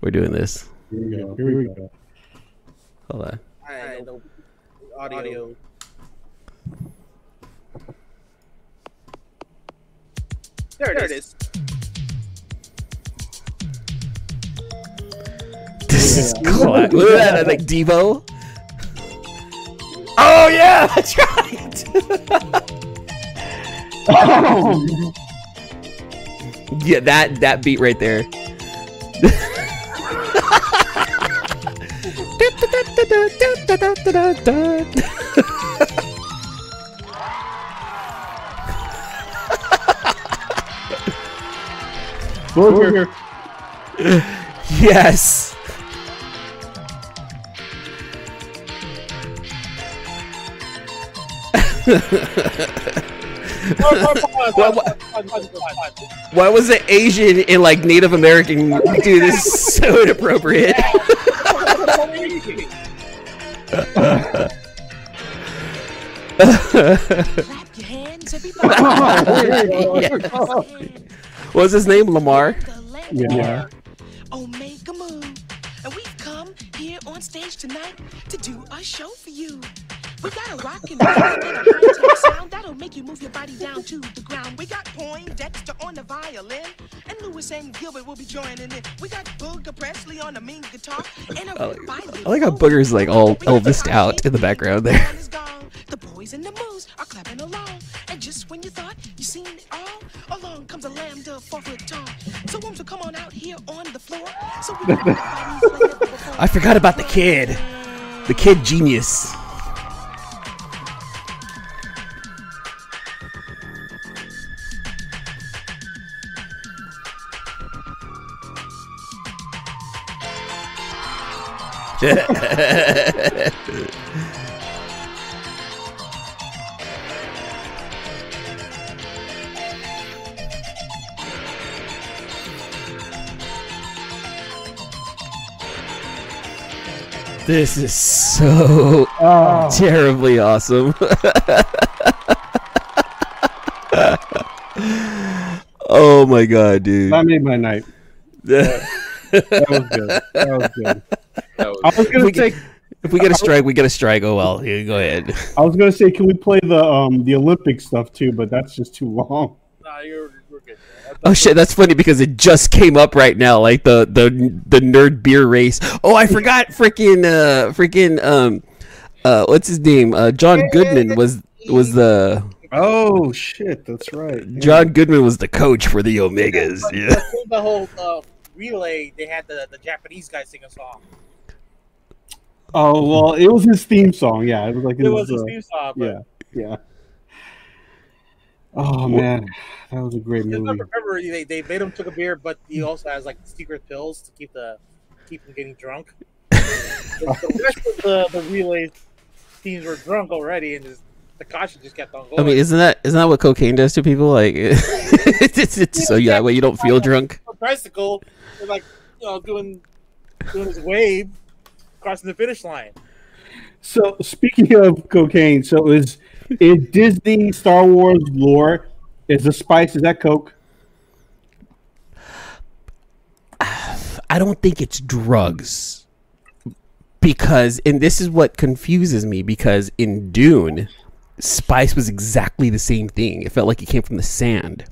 we're doing this. Here we go. Here we go. Hold on. All right, the audio. There it is. This is cla- Look at that, like Devo. Oh yeah, that's right. Oh. Yeah, that that beat right there. Booger. Yes. why, why, why was an Asian and like Native American dude this is so inappropriate? Clap your hands. important to people. What's his name? Lamar? Yeah. Oh, make a move. And we've come here on stage tonight to do a show for you. We got a rockin' and a high-tech sound that'll make you move your body down to the ground. We got Poindexter on the violin, and Lewis and Gilbert will be joining in. We got Booger Presley on the mean guitar, and a I like, I like how Booger's like all Elvis'd out in the background there. The boys and the moves are clapping along, and just when you thought you seen it all, along comes a lambda four foot tall. So wombs will come on out here on the floor. So we got I forgot about the kid, the kid genius. This is so oh. terribly awesome. Oh my god, dude. That made my night. That, that was good. That was good. I was gonna if say, if we get a strike, we get a strike. Oh well, yeah, go ahead. I was gonna say, can we play the um the Olympic stuff too? But that's just too long. Nah, you're, we're good. Oh shit, that's funny because it just came up right now, like the the the nerd beer race. Oh, I forgot, freaking uh, freaking um, uh, what's his name? Uh, John Goodman was was the. Oh shit, that's right. Yeah. John Goodman was the coach for the Omegas. Yeah. yeah. The whole uh, relay, they had the the Japanese guy sing a song. Oh well, it was his theme song. Yeah, it was like it, it was, was his uh, theme song. But... Yeah, yeah. Oh man, that was a great movie. Remember, they they made him took a beer, but he also has like secret pills to keep the keep him getting drunk. The rest of the, the relay teams were drunk already, and just, the caution just kept on going. I mean, isn't that isn't that what cocaine does to people? Like, it's, it's, it's, so yeah, that way you don't feel drunk. A bicycle, and like you know, doing doing his wave. Crossing the finish line. So speaking of cocaine, so is in Disney Star Wars lore, is the spice is that coke? I don't think it's drugs, because and this is what confuses me, because in Dune, spice was exactly the same thing. It felt like it came from the sand,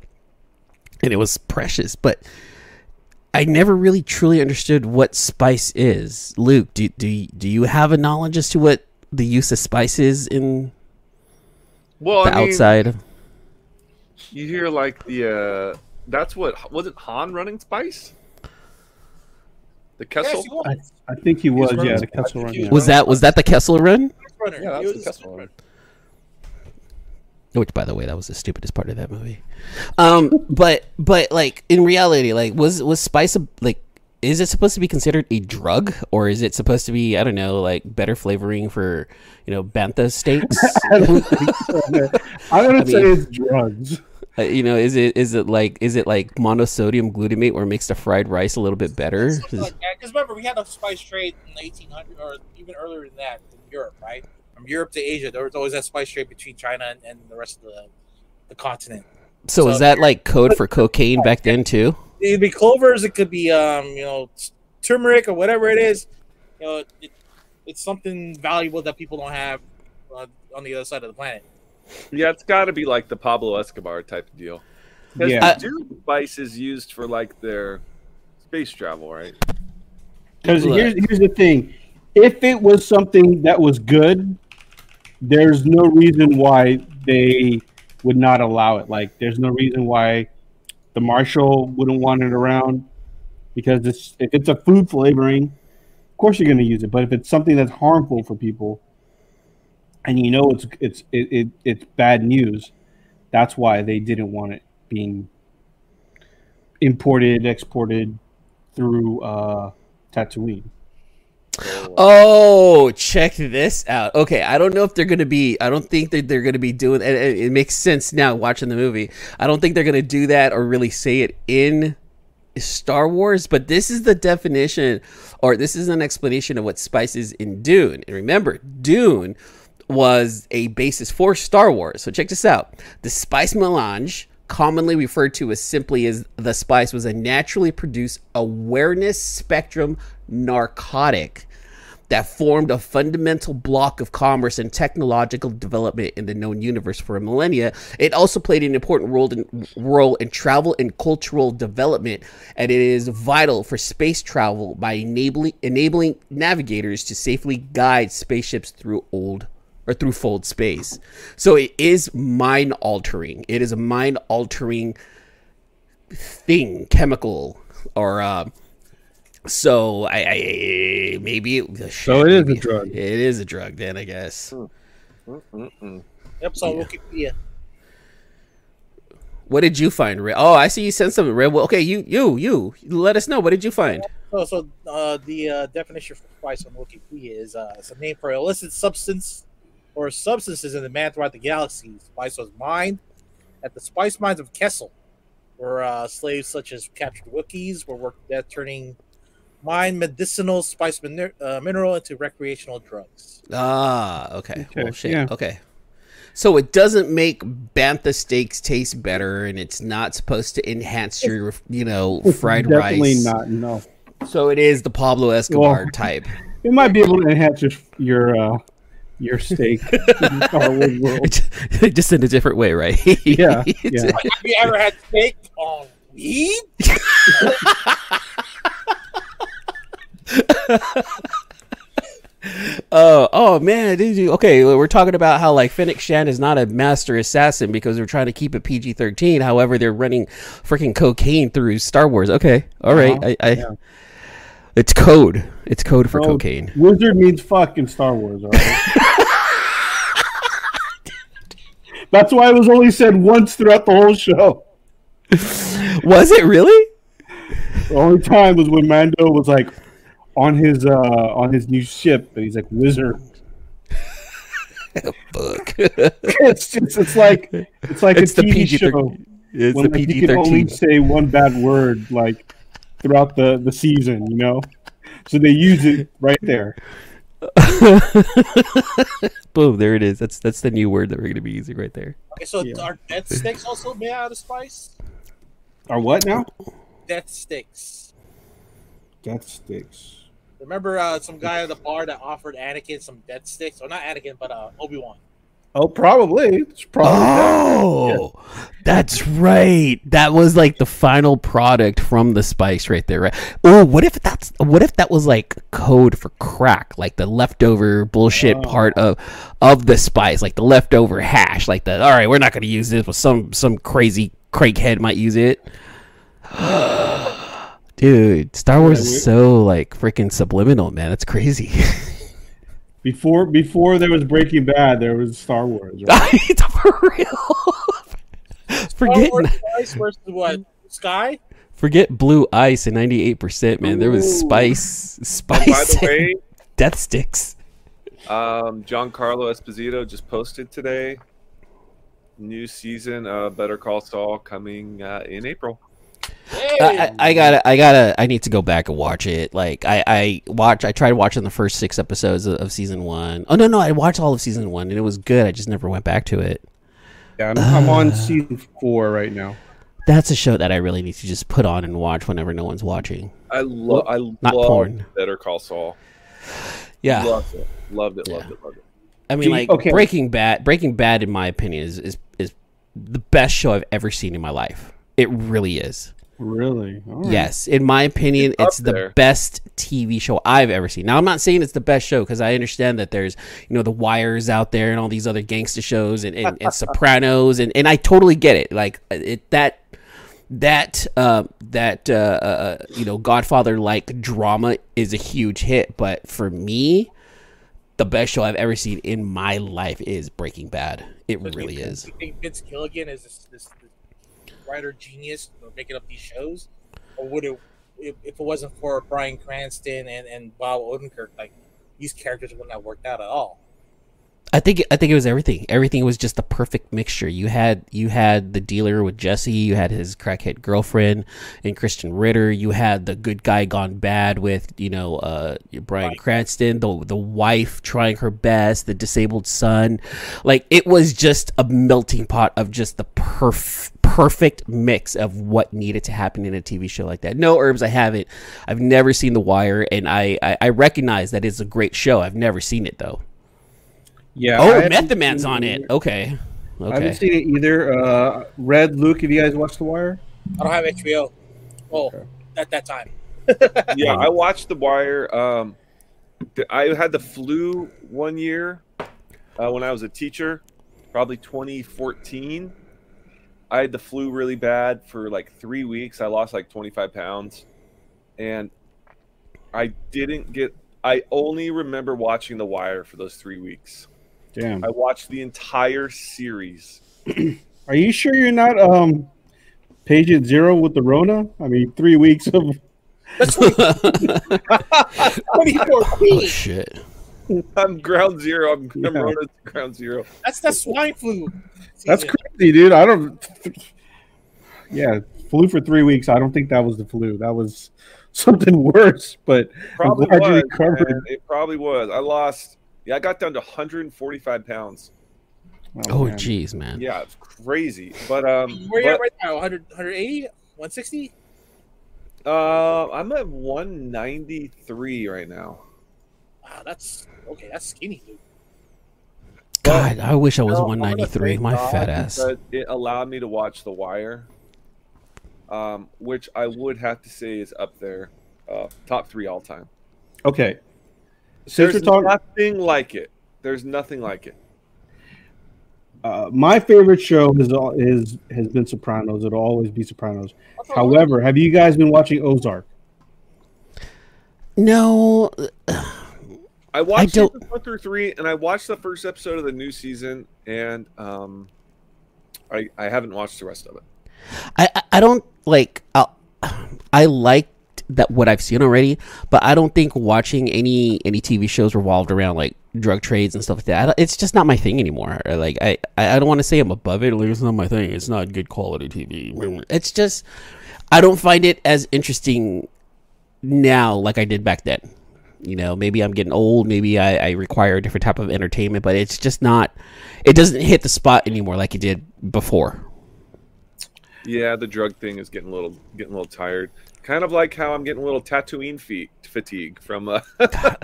and it was precious, but. I never really truly understood what spice is. Luke, do do do you have a knowledge as to what the use of spice is in well, the I mean, outside? You hear like the uh, that's what wasn't Han running spice? The Kessel. Yes, I, I think he was. He was yeah, the Kessel run. Was that was that the Kessel run? Yeah, that was the Kessel run. Which, by the way, that was the stupidest part of that movie. Um, but, but like in reality, like was was spice a, like is it supposed to be considered a drug, or is it supposed to be I don't know, like better flavoring for you know bantha steaks? I don't think so, man. I wouldn't I say mean, it's drugs. Uh, you know, is it is it like is it like monosodium glutamate, where it makes the fried rice a little bit better? Something like that. Because remember, we had a spice trade in the eighteen hundreds, or even earlier than that, in Europe, right? From Europe to Asia, there was always that spice trade between China and, and the rest of the, the continent. So, so is that like code for cocaine back then too? It'd be clovers. It could be um, you know turmeric or whatever it is. You know, it, it's something valuable that people don't have uh, on the other side of the planet. Yeah, it's got to be like the Pablo Escobar type of deal. Yeah, Dune spice is used for like their space travel, right? Because here's here's the thing: if it was something that was good. There's no reason why they would not allow it. Like, there's no reason why the marshal wouldn't want it around, because it's, if it's a food flavoring, of course you're going to use it. But if it's something that's harmful for people, and you know it's it's it, it it's bad news, that's why they didn't want it being imported, exported through uh, Tatooine. Oh, check this out. Okay, I don't know if they're going to be... I don't think that they're going to be doing... And it makes sense now watching the movie. I don't think they're going to do that or really say it in Star Wars, but this is the definition, or this is an explanation of what spice is in Dune. And remember, Dune was a basis for Star Wars. So check this out. The spice melange, commonly referred to as simply as the spice, was a naturally produced awareness spectrum narcotic that formed a fundamental block of commerce and technological development in the known universe for a millennia. It also played an important role in, role in travel and cultural development, and it is vital for space travel by enabling enabling navigators to safely guide spaceships through old or through fold space. So it is mind altering. It is a mind altering thing, chemical or. Uh, So I, I maybe it, so it maybe, is a drug. It is a drug, then I guess. Mm, mm, mm, mm. Yep, so yeah. Wikipedia. What did you find, Red? Oh, I see you sent something, Red. Well, okay, you, you, you. Let us know. What did you find? So, so uh, the uh, definition for spice on Wikipedia is uh, it's a name for illicit substance or substances in the man throughout the galaxy. Spice was mined at the spice mines of Kessel, where uh, slaves such as captured Wookiees were worked at turning mine medicinal spice min- uh, mineral into recreational drugs. Ah, okay. okay. Well, shit. Yeah. Okay. So it doesn't make bantha steaks taste better, and it's not supposed to enhance your, you know, fried definitely rice. Definitely not. No. So it is the Pablo Escobar well, type. It might be able to enhance your your uh, your steak. Just in a different way, right? Yeah. yeah. Have you ever had steak on weed? uh, oh man did okay we're talking about how like Fennec Shan is not a master assassin because they're trying to keep it P G thirteen, however they're running freaking cocaine through Star Wars. Okay, all right. Uh-huh. I, I yeah. it's code it's code for oh, cocaine. Wizard means fucking Star Wars, all right? That's why it was only said once throughout the whole show. Was it really? The only time was when Mando was like on his uh, on his new ship, and he's like wizard. Fuck. it's just it's like it's like it's a T V P G thirteen show. It's when, the like, P G thirteen. You can only say one bad word like throughout the, the season, you know. So they use it right there. Boom! There it is. That's that's the new word that we're going to be using right there. Okay, so yeah. Are death sticks also made out of spice? Are what now? Death sticks. Death sticks. Remember uh, some guy at the bar that offered Anakin some death sticks? Or not Anakin, but uh, Obi-Wan. Oh, probably. It's probably oh, yeah. That's right. That was like the final product from the spice right there, right? Oh, what if that's what if that was like code for crack, like the leftover bullshit oh. part of of the spice, like the leftover hash, like the all right, we're not going to use this, but some some crazy crackhead might use it. Dude, Star Wars is so like freaking subliminal, man. It's crazy. Before before there was Breaking Bad, there was Star Wars. Right? For real. Forget Ice versus what? Sky? Forget Blue Ice and ninety-eight percent, man. Ooh. There was spice, spice. And by the way, death sticks. Um, Giancarlo Esposito just posted today. New season of Better Call Saul coming uh, in April. Hey. I, I gotta, I gotta, I need to go back and watch it. Like I, I watch, I tried watching the first six episodes of, of season one. Oh no, no, I watched all of season one and it was good. I just never went back to it. Yeah, I'm, uh, I'm on season four right now. That's a show that I really need to just put on and watch whenever no one's watching. I love, I Not love porn. Better Call Saul. Yeah, loved it, loved it, loved yeah. it, loved it. I mean, Gee, like okay. Breaking Bad. Breaking Bad, in my opinion, is, is is the best show I've ever seen in my life. It really is. Really? Right. Yes. In my opinion, it's, it's the there. best T V show I've ever seen. Now, I'm not saying it's the best show because I understand that there's, you know, The Wire's out there and all these other gangster shows and, and, and Sopranos. And, and I totally get it. Like it, that, that, uh, that, uh, uh, you know, Godfather-like drama is a huge hit. But for me, the best show I've ever seen in my life is Breaking Bad. It so really you, is. You think Vince Gilligan is this, this writer genius for making up these shows, or would it if, if it wasn't for Bryan Cranston and, and Bob Odenkirk, like these characters would not have worked out at all? I think I think it was everything. Everything was just the perfect mixture. You had you had the dealer with Jesse, you had his crackhead girlfriend and Christian Ritter, you had the good guy gone bad with, you know, uh, Bryan Cranston, the the wife trying her best, the disabled son. Like, it was just a melting pot of just the perf perfect mix of what needed to happen in a T V show like that. No, Herbs, I haven't. I've never seen The Wire, and I I, I recognize that it's a great show. I've never seen it though. Yeah. Oh, Method Man's on it. Okay. Okay. I haven't seen it either. Uh, Red, Luke, have you guys watched The Wire? I don't have H B O. Oh, okay. At that time. Yeah, I watched The Wire. Um, I had the flu one year uh, when I was a teacher, probably twenty fourteen. I had the flu really bad for like three weeks. I lost like twenty-five pounds. And I didn't get – I only remember watching The Wire for those three weeks. Damn. I watched the entire series. Are you sure you're not um, patient zero with the Rona? I mean, three weeks of that's like twenty-four oh, shit. I'm ground zero. I'm, yeah. I'm Rona ground zero. That's the swine flu. That's crazy, dude. I don't Yeah, flu for three weeks. I don't think that was the flu. That was something worse, but probably I'm glad was, you recovered. It probably was. I lost Yeah, I got down to one hundred forty-five pounds. Oh, jeez, oh, man. man. Yeah, it's crazy. But um, where are you but, at right now? one hundred, one hundred eighty? one sixty? Uh, I'm at one ninety-three right now. Wow, that's okay. That's skinny, dude. God, but, I wish I was no, one ninety-three. My God, fat ass. It allowed me to watch The Wire, um, which I would have to say is up there, uh, top three all time. Okay. Since There's talking, nothing like it. There's nothing like it. Uh, my favorite show is, is has been Sopranos. It'll always be Sopranos. However, have you guys been watching Ozark? No. I watched I season one through three, and I watched the first episode of the new season, and um, I I haven't watched the rest of it. I, I don't like. I'll, I like. That what I've seen already, but I don't think watching any any T V shows revolved around like drug trades and stuff like that. I, it's just not my thing anymore. Like I, I don't want to say I'm above it. Like, it's not my thing. It's not good quality T V. It's just I don't find it as interesting now like I did back then. You know, maybe I'm getting old. Maybe I, I require a different type of entertainment, but it's just not. It doesn't hit the spot anymore like it did before. Yeah, the drug thing is getting a little getting a little tired. Kind of like how I'm getting a little Tatooine feet fatigue from. Uh... God,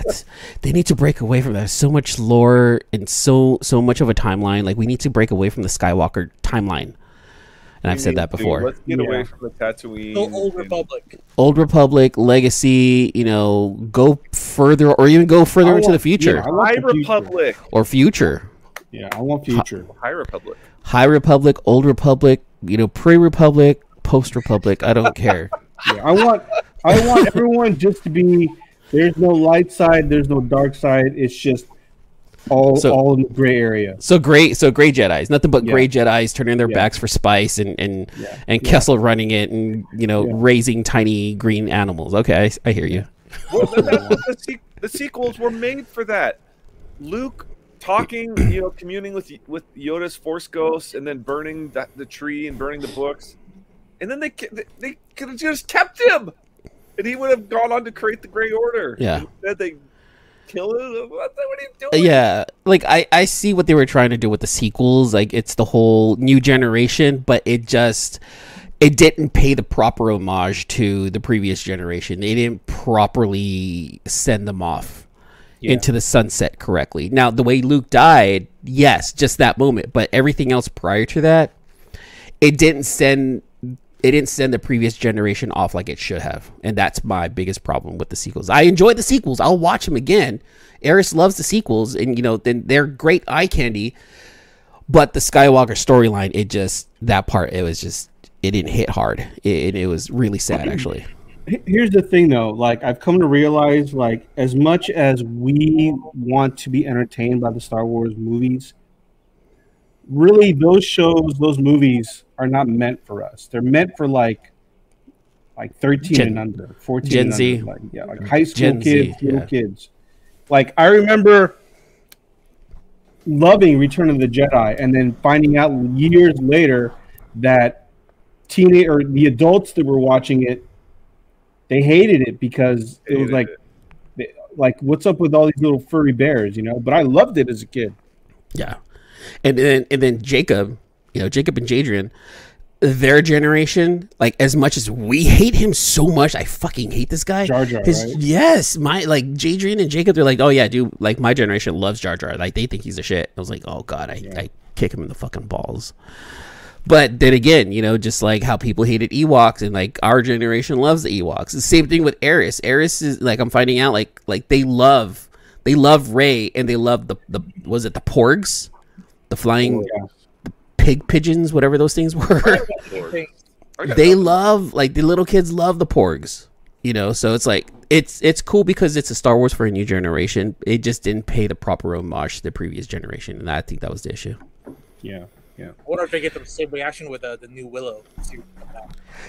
they need to break away from that. So much lore and so so much of a timeline. Like we need to break away from the Skywalker timeline. And I've said that before. Let's get yeah. away from the Tatooine. The Old Republic. Old Republic, Legacy, you know, go further or even go further want, into the future. Yeah, High the Republic. Future. Or future. Yeah, I want future. High Republic. High Republic, Old Republic, you know, pre-Republic, post-Republic. I don't care. Yeah, I want I want everyone just to be there's no light side, there's no dark side, it's just all so, all in the gray area. So gray so gray Jedis, nothing but yeah. gray Jedis turning their yeah. backs for spice and and, yeah. and Kessel yeah. running it and you know yeah. raising tiny green animals. Okay, I, I hear you. Well, the, the, the sequels were made for that. Luke talking, you know, communing with with Yoda's Force Ghost and then burning that, the tree and burning the books. And then they they could have just kept him, and he would have gone on to create the Grey Order. Yeah, instead they kill him. What the, what are you doing? Yeah, like I, I see what they were trying to do with the sequels. Like it's the whole new generation, but it just it didn't pay the proper homage to the previous generation. They didn't properly send them off yeah. into the sunset correctly. Now the way Luke died, yes, just that moment, but everything else prior to that, it didn't send. It didn't send the previous generation off like it should have. And that's my biggest problem with the sequels. I enjoy the sequels. I'll watch them again. Eris loves the sequels and, you know, then they're great eye candy. But the Skywalker storyline, it just, that part, it was just, it didn't hit hard. It, it was really sad, actually. Here's the thing, though. Like, I've come to realize, like, as much as we want to be entertained by the Star Wars movies, really, those shows, those movies are not meant for us. They're meant for like, like thirteen Gen, and under, fourteen Gen and under, Z. Like, yeah, like high school Gen kids, Z, yeah. little kids. Like I remember, loving Return of the Jedi, and then finding out years later that teenage or the adults that were watching it, they hated it because it was like, they, like, what's up with all these little furry bears, you know? But I loved it as a kid. Yeah, and then and then Jacob, you know, Jacob and Jadrian, their generation, like, as much as we hate him so much, I fucking hate this guy. Jar Jar, His, right? Yes, my, like, Jadrian and Jacob, they're like, oh yeah, dude, like, my generation loves Jar Jar. Like, they think he's a shit. I was like, oh god, I, yeah. I kick him in the fucking balls. But then again, you know, just like how people hated Ewoks, and like our generation loves the Ewoks. The same thing with Eris. Eris is like, I'm finding out, like, like they love, they love Rey, and they love the the was it the Porgs, the flying. Oh, yeah. Pig pigeons, whatever those things were. They love, like, the little kids love the Porgs, you know. So it's like, it's it's cool because it's a Star Wars for a new generation. It just didn't pay the proper homage to the previous generation, and I think that was the issue. Yeah, yeah. I wonder if they get the same reaction with uh, the new Willow.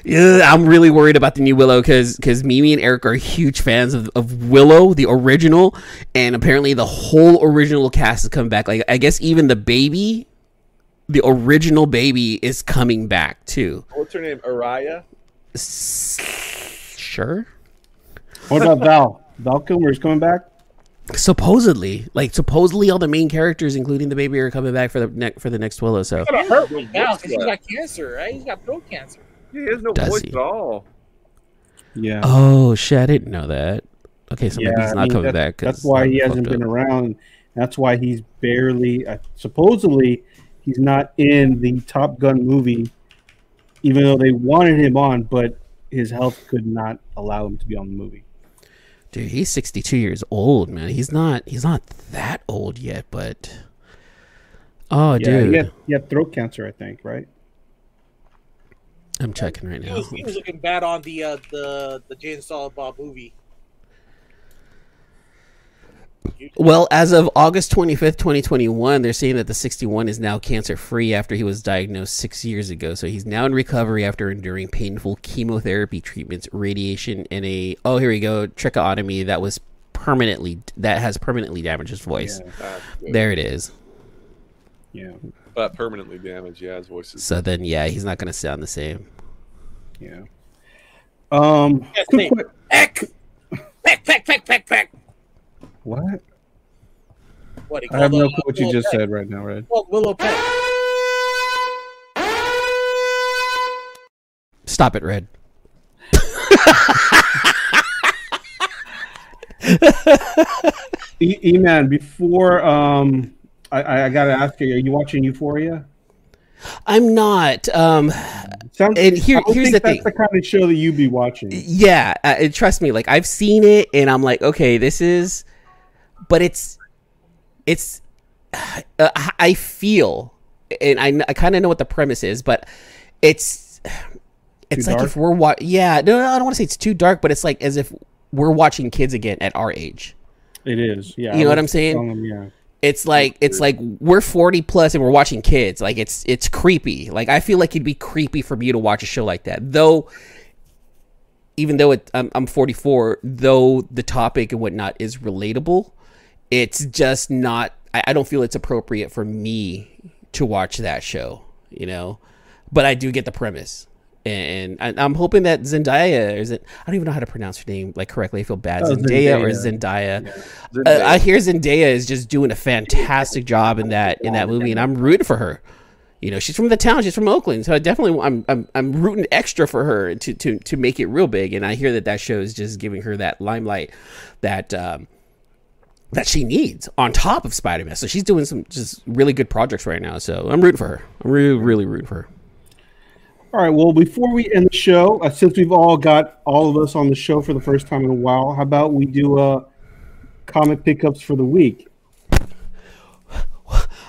Yeah, I'm really worried about the new Willow because because Mimi and Eric are huge fans of, of Willow, the original, and apparently the whole original cast has come back. Like, I guess even the baby. The original baby is coming back too. What's her name? Araya? Sure. What about Val? Val Kilmer's coming back? Supposedly, like supposedly, all the main characters, including the baby, are coming back for the next for the next Willow. So it's gonna hurt right now because he's got cancer, right? He's got throat cancer. He has no Does voice he? At all. Yeah. Oh shit! I didn't know that. Okay, so yeah, maybe he's not I mean, coming that's, back. That's why he hasn't been up. around. That's why he's barely uh, supposedly. He's not in the Top Gun movie, even though they wanted him on, but his health could not allow him to be on the movie. Dude, he's sixty-two years old, man. He's not he's not that old yet, but... Oh, yeah, dude. He had, he had throat cancer, I think, right? I'm checking right now. He was, he was looking bad on the uh, the, the Jay and Silent Bob movie. Well, as of August twenty-fifth, twenty twenty-one, they're saying that the sixty-one is now cancer-free after he was diagnosed six years ago. So he's now in recovery after enduring painful chemotherapy treatments, radiation, and a, oh, here we go, tracheotomy that was permanently, that has permanently damaged his voice. Yeah, there it is. Yeah, but permanently damaged, yeah, his voice is... So then, yeah, he's not going to sound the same. Yeah. Um... Yes, quick, quick. Peck! Peck, peck, peck, peck, peck! What? What I have no clue what you just said right now, right? Well, Willow Peck. Stop it, Red. e-, e man, before um, I, I gotta ask you: are you watching Euphoria? I'm not. Um, Sounds, and here, I here's the that's thing: that's the kind of show that you be watching. Yeah, uh, trust me. Like I've seen it, and I'm like, okay, this is. But it's, it's, uh, I feel, and I, I kind of know what the premise is, but it's, it's too like dark? If we're watching, yeah, no, no, I don't want to say it's too dark, but it's like as if we're watching kids again at our age. It is, yeah. You know what I'm saying? Them, yeah. It's like, it's like we're forty plus and we're watching kids. Like it's, it's creepy. Like I feel like it'd be creepy for me to watch a show like that, though. Even though it, I'm, I'm forty-four, though the topic and whatnot is relatable. It's just not, I, I don't feel it's appropriate for me to watch that show, you know, but I do get the premise. And, and I'm hoping that Zendaya, or is it, I don't even know how to pronounce her name like correctly. I feel bad. Oh, Zendaya, Zendaya or Zendaya. Yeah. Zendaya. Uh, I hear Zendaya is just doing a fantastic job in that, in that movie. And I'm rooting for her. You know, she's from the town. She's from Oakland. So I definitely, I'm, I'm, I'm rooting extra for her to, to, to make it real big. And I hear that that show is just giving her that limelight that, um, that she needs on top of Spider-Man. So she's doing some just really good projects right now. So I'm rooting for her. I'm really, really rooting for her. All right. Well, before we end the show, uh, since we've all got all of us on the show for the first time in a while, how about we do uh, comic pickups for the week?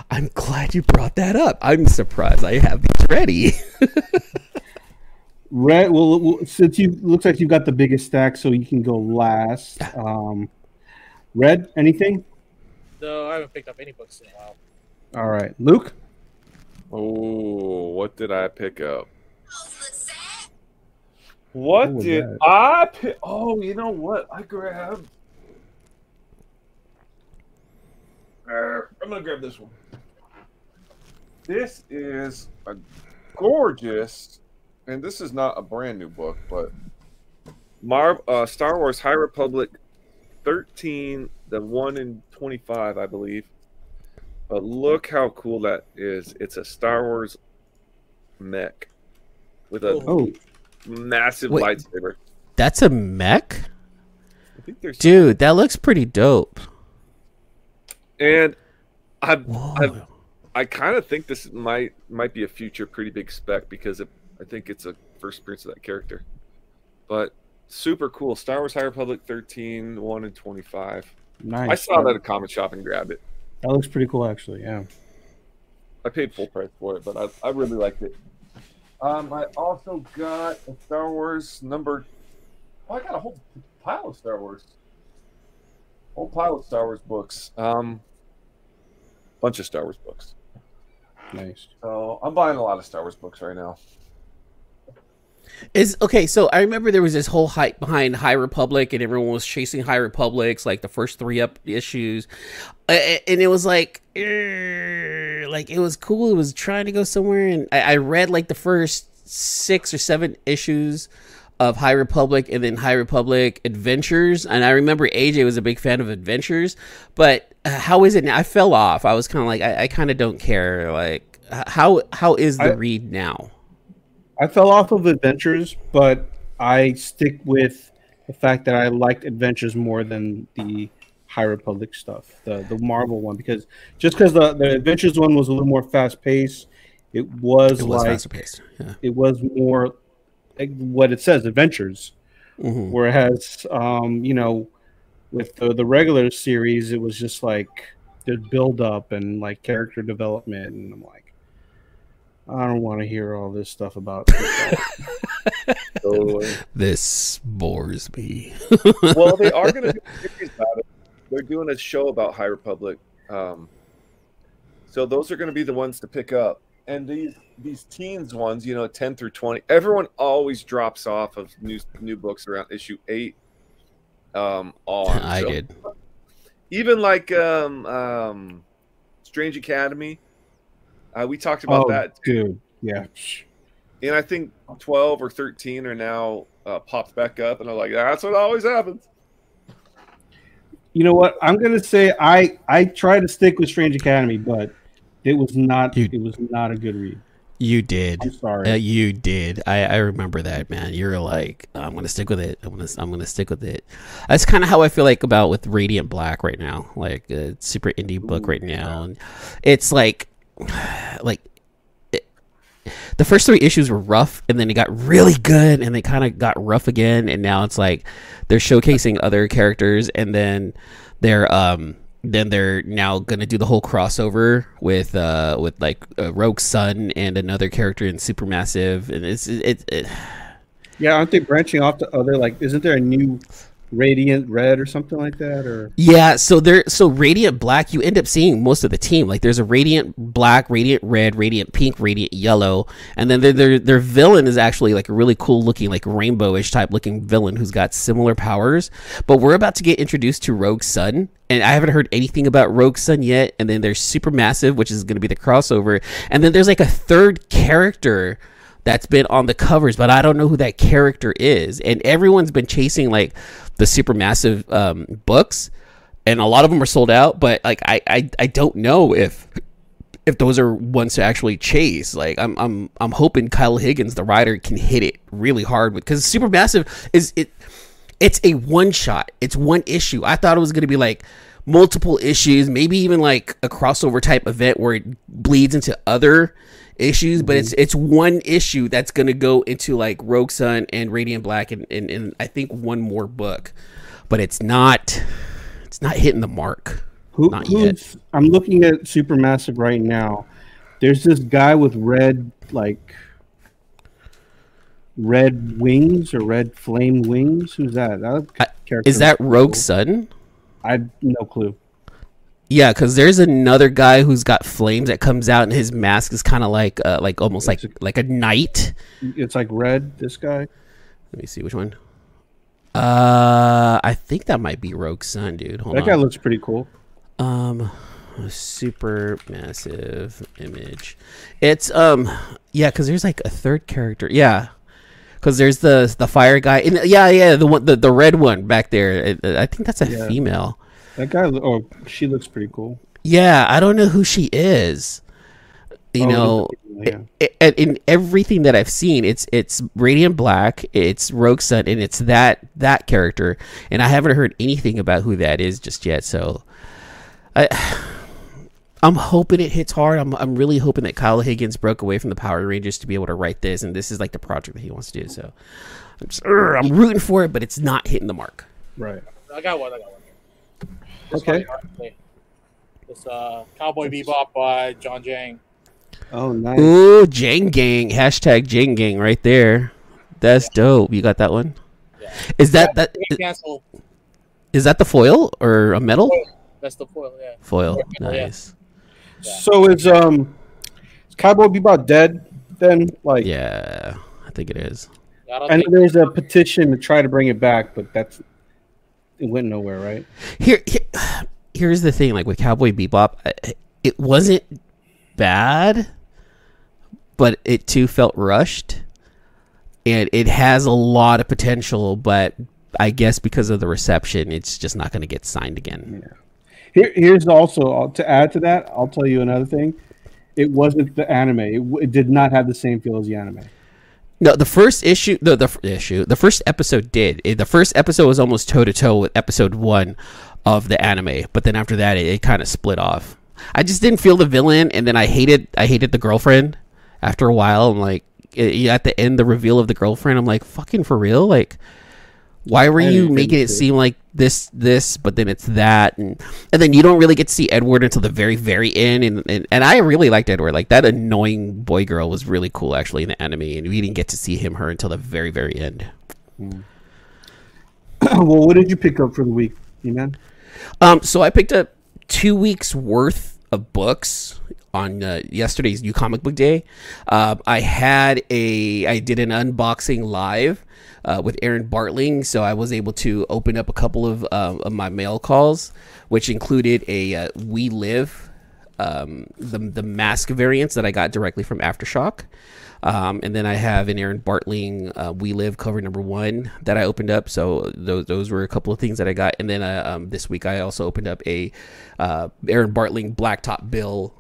I'm glad you brought that up. I'm surprised I have these ready. Right. Well, since you looks like you've got the biggest stack, so you can go last. Um, Red, anything? No, I haven't picked up any books in a while. All right. Luke? Oh, what did I pick up? What, what did that? I pick? Oh, you know what? I grabbed... I'm gonna grab this one. This is a gorgeous, and this is not a brand new book, but Marv, uh, Star Wars High Republic thirteen, the one in twenty-five, I believe. But look how cool that is. It's a Star Wars mech with a oh. massive Wait, lightsaber. That's a mech? I think there's Dude, some. That looks pretty dope. And I've, I've, I kind of think this might might be a future pretty big spec because it, I think it's a first appearance of that character. But super cool. Star Wars High Republic thirteen, one in twenty-five. Nice. I saw that at a comic shop and grabbed it. That looks pretty cool, actually, yeah. I paid full price for it, but I, I really liked it. Um, I also got a Star Wars number... Oh, I got a whole pile of Star Wars. Whole pile of Star Wars books. Um, bunch of Star Wars books. Nice. So I'm buying a lot of Star Wars books right now. Is okay, so I remember there was this whole hype behind High Republic, and everyone was chasing High Republics, like the first three up issues, and it was like, like it was cool. It was trying to go somewhere, and I, I read like the first six or seven issues of High Republic, and then High Republic Adventures. And I remember A J was a big fan of Adventures, but how is it now? I fell off. I was kind of like, I, I kind of don't care. Like, how how is the I, read now? I fell off of Adventures, but I stick with the fact that I liked Adventures more than the High Republic stuff, the the Marvel one, because just because the, the Adventures one was a little more fast paced, it was, it was like faster paced. Yeah. It was more like what it says, Adventures. Mm-hmm. Whereas, um, you know, with the, the regular series, it was just like the build up and like character development, and I'm like, I don't want to hear all this stuff about totally. This bores me. Well, they are going to do a series about it. They're doing a show about High Republic, um, so those are going to be the ones to pick up. And these these teens ones, you know, ten through twenty. Everyone always drops off of new new books around issue eight. Um, all I so, did. Even like um, um, Strange Academy. Uh, we talked about oh, that, too. Dude. Yeah, and I think twelve or thirteen are now uh, popped back up, and I'm like, that's what always happens. You know what? I'm gonna say I I try to stick with Strange Academy, but it was not you, it was not a good read. You did. I'm sorry. Uh, you did. I, I remember that, man. You're like, I'm gonna stick with it. I'm gonna I'm gonna stick with it. That's kind of how I feel like about with Radiant Black right now, like a super indie Ooh, book right now, and it's like. Like it, the first three issues were rough, and then it got really good, and they kind of got rough again, and now it's like they're showcasing other characters, and then they're um then they're now gonna do the whole crossover with uh with like uh, Rogue Sun and another character in Supermassive, and it's it, it, it yeah aren't they branching off to other, like, isn't there a new Radiant Red or something like that? Or yeah, so there so Radiant Black, you end up seeing most of the team. Like there's a Radiant Black, Radiant Red, Radiant Pink, Radiant Yellow, and then their their, their villain is actually like a really cool looking, like rainbowish type looking villain who's got similar powers. But we're about to get introduced to Rogue Sun, and I haven't heard anything about Rogue Sun yet. And then there's Supermassive, which is going to be the crossover, and then there's like a third character that's been on the covers, but I don't know who that character is. And everyone's been chasing like the Supermassive um, books, and a lot of them are sold out. But like, I, I, I don't know if if those are ones to actually chase. Like, I'm I'm I'm hoping Kyle Higgins, the writer, can hit it really hard with, because Supermassive is it. It's a one shot. It's one issue. I thought it was going to be like multiple issues, maybe even like a crossover type event where it bleeds into other issues, but it's it's one issue that's going to go into like Rogue Sun and Radiant Black and, and, and I think one more book, but it's not it's not hitting the mark. Who, not yet. I'm looking at Supermassive right now. There's this guy with red like red wings or red flame wings. Who's that? That character is that Rogue Sun? I have no clue. Yeah, because there's another guy who's got flames that comes out, and his mask is kind of like, uh, like almost it's like a, like a knight. It's like red. This guy. Let me see which one. Uh, I think that might be Rogue Sun, dude. Hold that on. Guy looks pretty cool. Um, Supermassive image. It's um yeah, because there's like a third character. Yeah, because there's the the fire guy. And yeah, yeah, the one the, the red one back there. I, I think that's a yeah. female. That guy. Oh, she looks pretty cool. Yeah, I don't know who she is. You oh, know, yeah. it, it, in everything that I've seen, it's it's Radiant Black, it's Rogue Sun, and it's that that character. And I haven't heard anything about who that is just yet. So, I. I'm hoping it hits hard. I'm I'm really hoping that Kyle Higgins broke away from the Power Rangers to be able to write this, and this is like the project that he wants to do. So I'm, just, urgh, I'm rooting for it, but it's not hitting the mark. Right. I got one. I got one. This okay. It's uh, Cowboy Bebop by John Jang. Oh, nice. Ooh, Jang Gang. Hashtag Jang Gang right there. That's yeah. dope. You got that one? Yeah. Is that yeah, that? Is, is that the foil or a metal? That's the foil. Yeah. Foil. Nice. Yeah. Yeah. So is um, is Cowboy Bebop dead then? Like, yeah, I think it is. I, I know there's a petition to try to bring it back, but that's it went nowhere, right? Here, here here's the thing: like with Cowboy Bebop, it wasn't bad, but it too felt rushed, and it has a lot of potential, but I guess because of the reception, it's just not going to get signed again. Yeah. Here, here's also to add to that. I'll tell you another thing. It wasn't the anime. It, it did not have the same feel as the anime. No, the first issue, no, the f- issue, the first episode did. It, the first episode was almost toe to toe with episode one of the anime, but then after that, it, it kind of split off. I just didn't feel the villain, and then I hated, I hated the girlfriend. After a while, I'm like, it, at the end, the reveal of the girlfriend, I'm like, fucking for real, like. Why were you making it seem like this, this, but then it's that, and and then you don't really get to see Edward until the very, very end, and and, and I really liked Edward. Like, that annoying boy girl was really cool, actually, in the anime, and we didn't get to see him, her, until the very, very end. Mm. Well, what did you pick up for the week, Eman? Um, so I picked up two weeks' worth of books on uh, yesterday's New Comic Book Day. Uh, I had a, I did an unboxing live. Uh, with Aaron Bartling, so I was able to open up a couple of, uh, of my mail calls, which included a uh, We Live, um, the the mask variants that I got directly from Aftershock, um, and then I have an Aaron Bartling uh, We Live cover number one that I opened up. So those those were a couple of things that I got, and then uh, um, this week I also opened up a uh, Aaron Bartling Blacktop Bill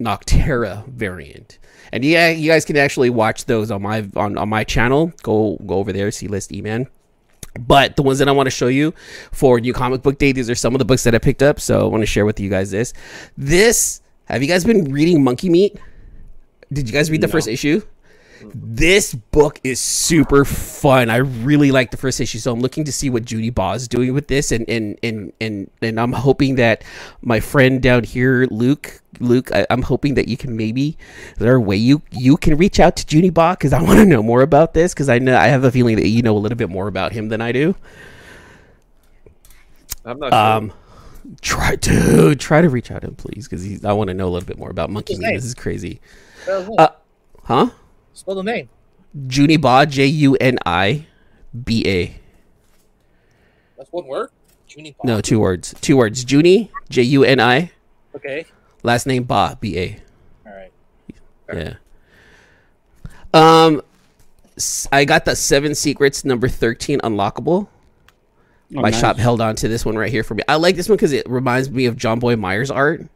Noctera variant, and yeah, you guys can actually watch those on my on, on my channel. Go go over there, see List E-Man. But the ones that I want to show you for New Comic Book Day, these are some of the books that I picked up. So I want to share with you guys this. This have you guys been reading Monkey Meat? Did you guys read the no. first issue? This book is super fun. I really like the first issue, so I'm looking to see what Juni Ba is doing with this, and and and and and I'm hoping that my friend down here, Luke, Luke, I, I'm hoping that you can maybe is there a way you you can reach out to Juni Ba, because I want to know more about this, because I know I have a feeling that you know a little bit more about him than I do. I'm not. Um, sure. Try to try to reach out to him, please, because I want to know a little bit more about Monkey Man. This is crazy. Uh, huh? Spell the name. Juni Ba, J U N I B A. That's one word? Juni Ba. No, two words. Two words. Juni, J U N I. Okay. Last name Ba, B A. All right. Yeah. Um, I got the Seven Secrets number thirteen unlockable. Oh, My nice. shop held on to this one right here for me. I like this one because it reminds me of John Boy Myers art.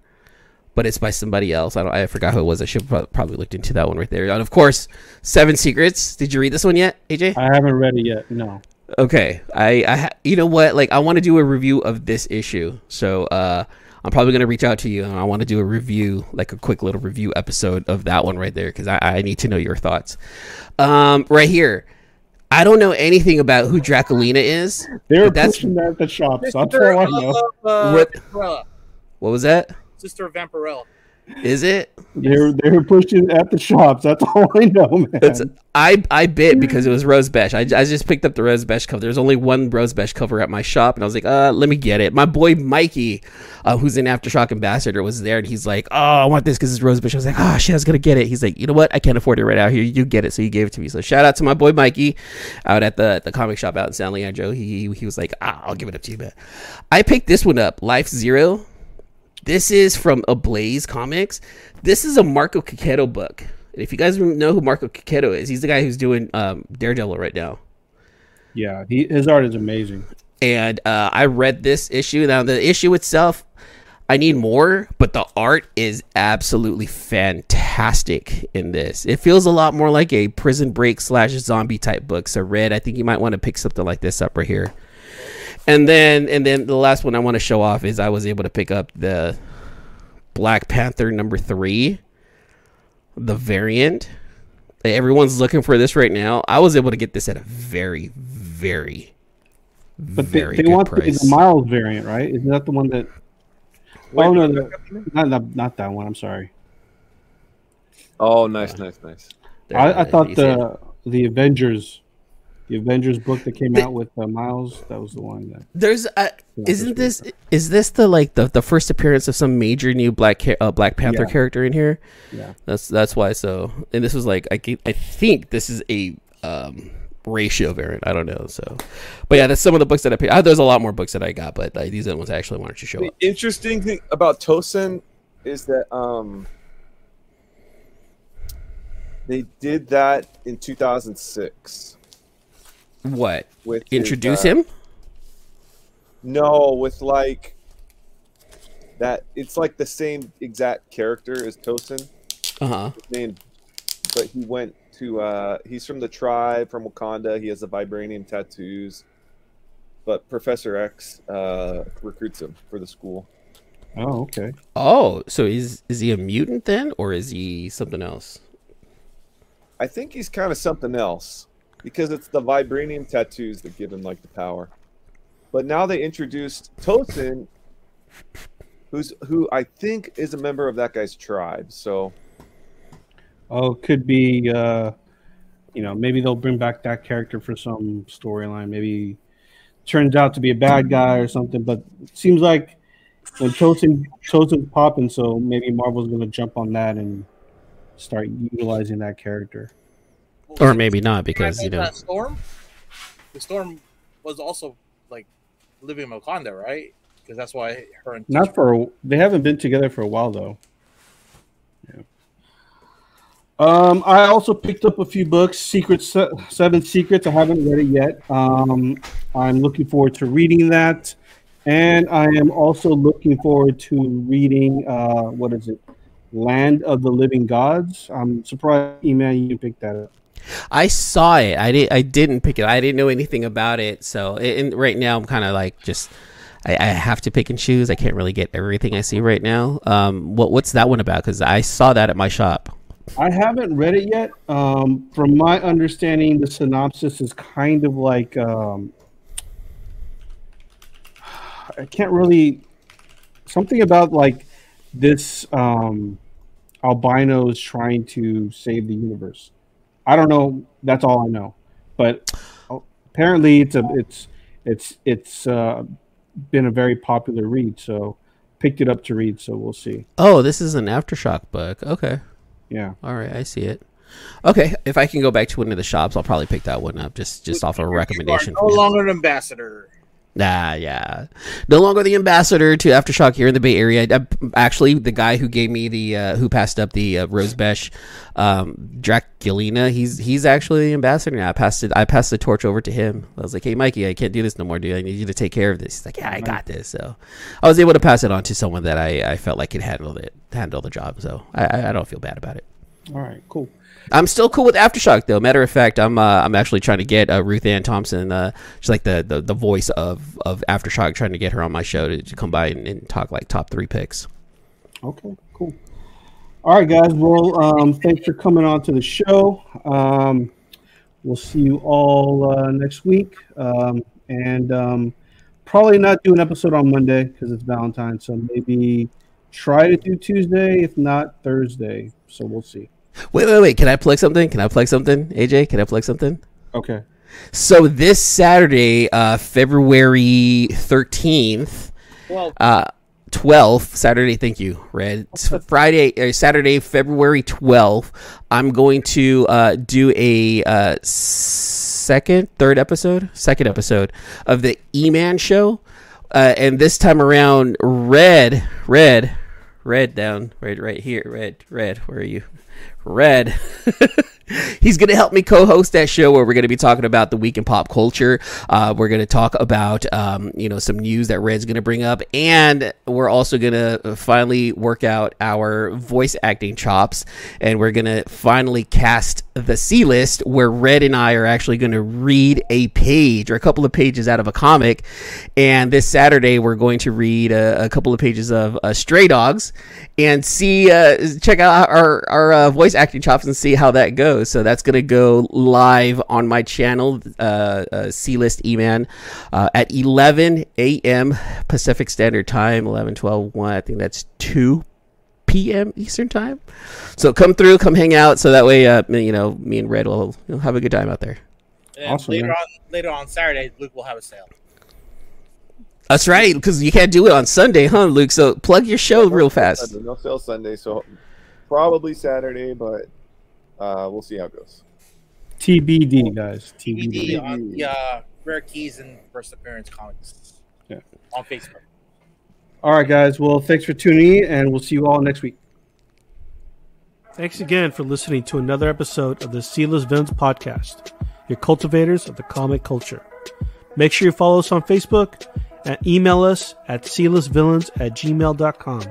But it's by somebody else. I don't. I forgot who it was. I should have probably looked into that one right there. And of course, Seven Secrets. Did you read this one yet, A J? I haven't read it yet. No. Okay. I. I. Ha- you know what? Like, I want to do a review of this issue. So uh, I'm probably gonna reach out to you, and I want to do a review, like a quick little review episode of that one right there, because I, I need to know your thoughts. Um, right here. I don't know anything about who Draculina is. They were pushing that at the shop. So I'm sure I know. What? What was that? Sister of Vampirella. Is it? They're they're pushing at the shops. That's all I know, man. It's, I I bit because it was Rosebesh. I, I just picked up the Rosebesh cover. There's only one Rosebesh cover at my shop, and I was like, uh, let me get it. My boy Mikey, uh, who's an Aftershock ambassador, was there, and he's like, oh, I want this because it's Rosebesh. I was like, oh shit, I was gonna get it. He's like, you know what? I can't afford it right out here. You get it, so he gave it to me. So shout out to my boy Mikey, out at the the comic shop out in San Leandro. He he was like, ah, I'll give it up to you, man. I picked this one up, Life Zero. This is from Ablaze Comics. This is a Marco Cecchetto book. And if you guys know who Marco Cecchetto is, he's the guy who's doing um, Daredevil right now. Yeah, he, his art is amazing. And uh, I read this issue. Now, the issue itself, I need more, but the art is absolutely fantastic in this. It feels a lot more like a Prison Break slash zombie type book. So, Red, I think you might want to pick something like this up right here. And then, and then the last one I want to show off is I was able to pick up the Black Panther number three, the variant. Everyone's looking for this right now. I was able to get this at a very, very, but very they, they good want price. The Miles variant, right? Isn't that the one that? Wait, oh no, no, not, not not that one. I'm sorry. Oh, nice, uh, nice, nice. I, I thought the the Avengers, the Avengers book that came the, out with uh, Miles, that was the one that. There's, a, isn't this from. Is this the like the, the first appearance of some major new Black uh, Black Panther yeah. character in here? Yeah, that's that's why. So, and this was like I I think this is a um. ratio variant. I don't know. So, but yeah, that's some of the books that I picked. I, there's a lot more books that I got, but like, these are the ones I actually wanted to show the up. The interesting thing about Tosin is that um, they did that in two thousand six. What? With Introduce his, uh, him? No, with like that. It's like the same exact character as Tosin. Uh-huh. His name, but he went To, uh, he's from the tribe, from Wakanda. He has the vibranium tattoos. But Professor X uh, recruits him for the school. Oh, okay. Oh, so is, is he a mutant then? Or is he something else? I think he's kind of something else. Because it's the vibranium tattoos that give him, like, the power. But now they introduced Tosin, who's who I think is a member of that guy's tribe. So... Oh, could be, uh, you know, maybe they'll bring back that character for some storyline. Maybe turns out to be a bad guy or something. But it seems like when Tosin Tosin's popping, so maybe Marvel's going to jump on that and start utilizing that character. Or maybe not because, you know. Storm? The Storm was also, like, living in Wakanda, right? Because that's why her and... Not for... A, they haven't been together for a while, though. Yeah. Um, I also picked up a few books, Secret Se- Seven Secrets. I haven't read it yet. Um, I'm looking forward to reading that. And I am also looking forward to reading, uh, what is it? Land of the Living Gods. I'm surprised, Eman, you picked that up. I saw it. I, di- I didn't pick it. I didn't know anything about it. So it, and right now I'm kind of like just, I, I have to pick and choose. I can't really get everything I see right now. Um, what what's that one about? Because I saw that at my shop. I haven't read it yet. Um, from my understanding, the synopsis is kind of like um, I can't really something about like this um, albino is trying to save the universe. I don't know. That's all I know. But apparently, it's a it's it's it's uh, been a very popular read. So picked it up to read. So we'll see. Oh, this is an Aftershock book. Okay. Yeah. All right, I see it. Okay, if I can go back to one of the shops, I'll probably pick that one up just just off a recommendation. You are no longer an ambassador. Nah, yeah, no longer the ambassador to Aftershock here in the Bay Area. I, actually, the guy who gave me the uh, who passed up the uh, Rosebesh, um, Draculina, he's he's actually the ambassador now. I passed it. I passed the torch over to him. I was like, hey, Mikey, I can't do this no more, dude. I need you to take care of this. He's like, yeah, I got this. So I was able to pass it on to someone that I, I felt like could handle it, handle the job. So I, I don't feel bad about it. All right, cool. I'm still cool with Aftershock, though. Matter of fact, I'm uh, I'm actually trying to get uh, Ruth Ann Thompson. Uh, she's like the, the, the voice of, of Aftershock, trying to get her on my show to, to come by and, and talk like top three picks. Okay, cool. All right, guys. Well, um, thanks for coming on to the show. Um, we'll see you all uh, next week. Um, and um, probably not do an episode on Monday because it's Valentine's. So maybe try to do Tuesday, if not Thursday. So we'll see. Wait, wait, wait. Can I plug something? Can I plug something? A J, can I plug something? Okay. So this Saturday, uh, February thirteenth, well, uh, twelfth, Saturday, thank you, Red. Friday, or Saturday, February twelfth, I'm going to uh, do a uh, second, third episode? Second episode of the E-Man Show. Uh, and this time around, Red, Red, Red down, right, right here, Red, Red, where are you? Red. He's going to help me co-host that show where we're going to be talking about the week in pop culture. Uh, we're going to talk about, um, you know, some news that Red's going to bring up. And we're also going to finally work out our voice acting chops. And we're going to finally cast the C-list, where Red and I are actually going to read a page or a couple of pages out of a comic. And this Saturday, we're going to read a, a couple of pages of uh, Stray Dogs and see, uh, check out our, our uh, voice acting chops and see how that goes. So that's going to go live on my channel, uh, uh, C-List E-Man, uh, at eleven a.m. Pacific Standard Time, eleven, twelve, one. I think that's two p.m. Eastern Time. So come through, come hang out. So that way, uh, you know, me and Red will you know, have a good time out there. And awesome, later man. on, later on Saturday, Luke will have a sale. That's right, because you can't do it on Sunday, huh, Luke? So plug your show no real fast. Sunday, no sale Sunday, so probably Saturday, but. Uh, we'll see how it goes. T B D, guys. T B D, T B D on the uh, Rare Keys and First Appearance Comics. Yeah. On Facebook. All right, guys. Well, thanks for tuning in, and we'll see you all next week. Thanks again for listening to another episode of the C-List Villains Podcast, your cultivators of the comic culture. Make sure you follow us on Facebook and email us at clistvillains at gmail dot com.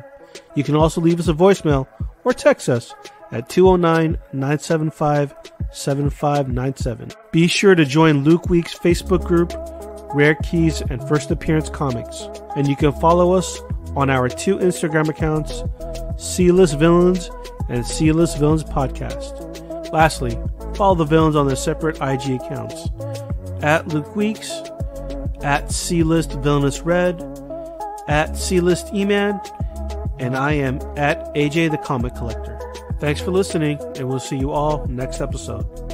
You can also leave us a voicemail or text us at two oh nine, nine seven five, seven five nine seven. Be sure to join Luke Week's Facebook group, Rare Keys and First Appearance Comics. And you can follow us on our two Instagram accounts, C-List Villains and C-List Villains Podcast. Lastly, follow the villains on their separate I G accounts, at Luke Weeks, at C-List Villainous Red, at C-List E-Man, and I am at A J the Comic Collector. Thanks for listening, and we'll see you all next episode.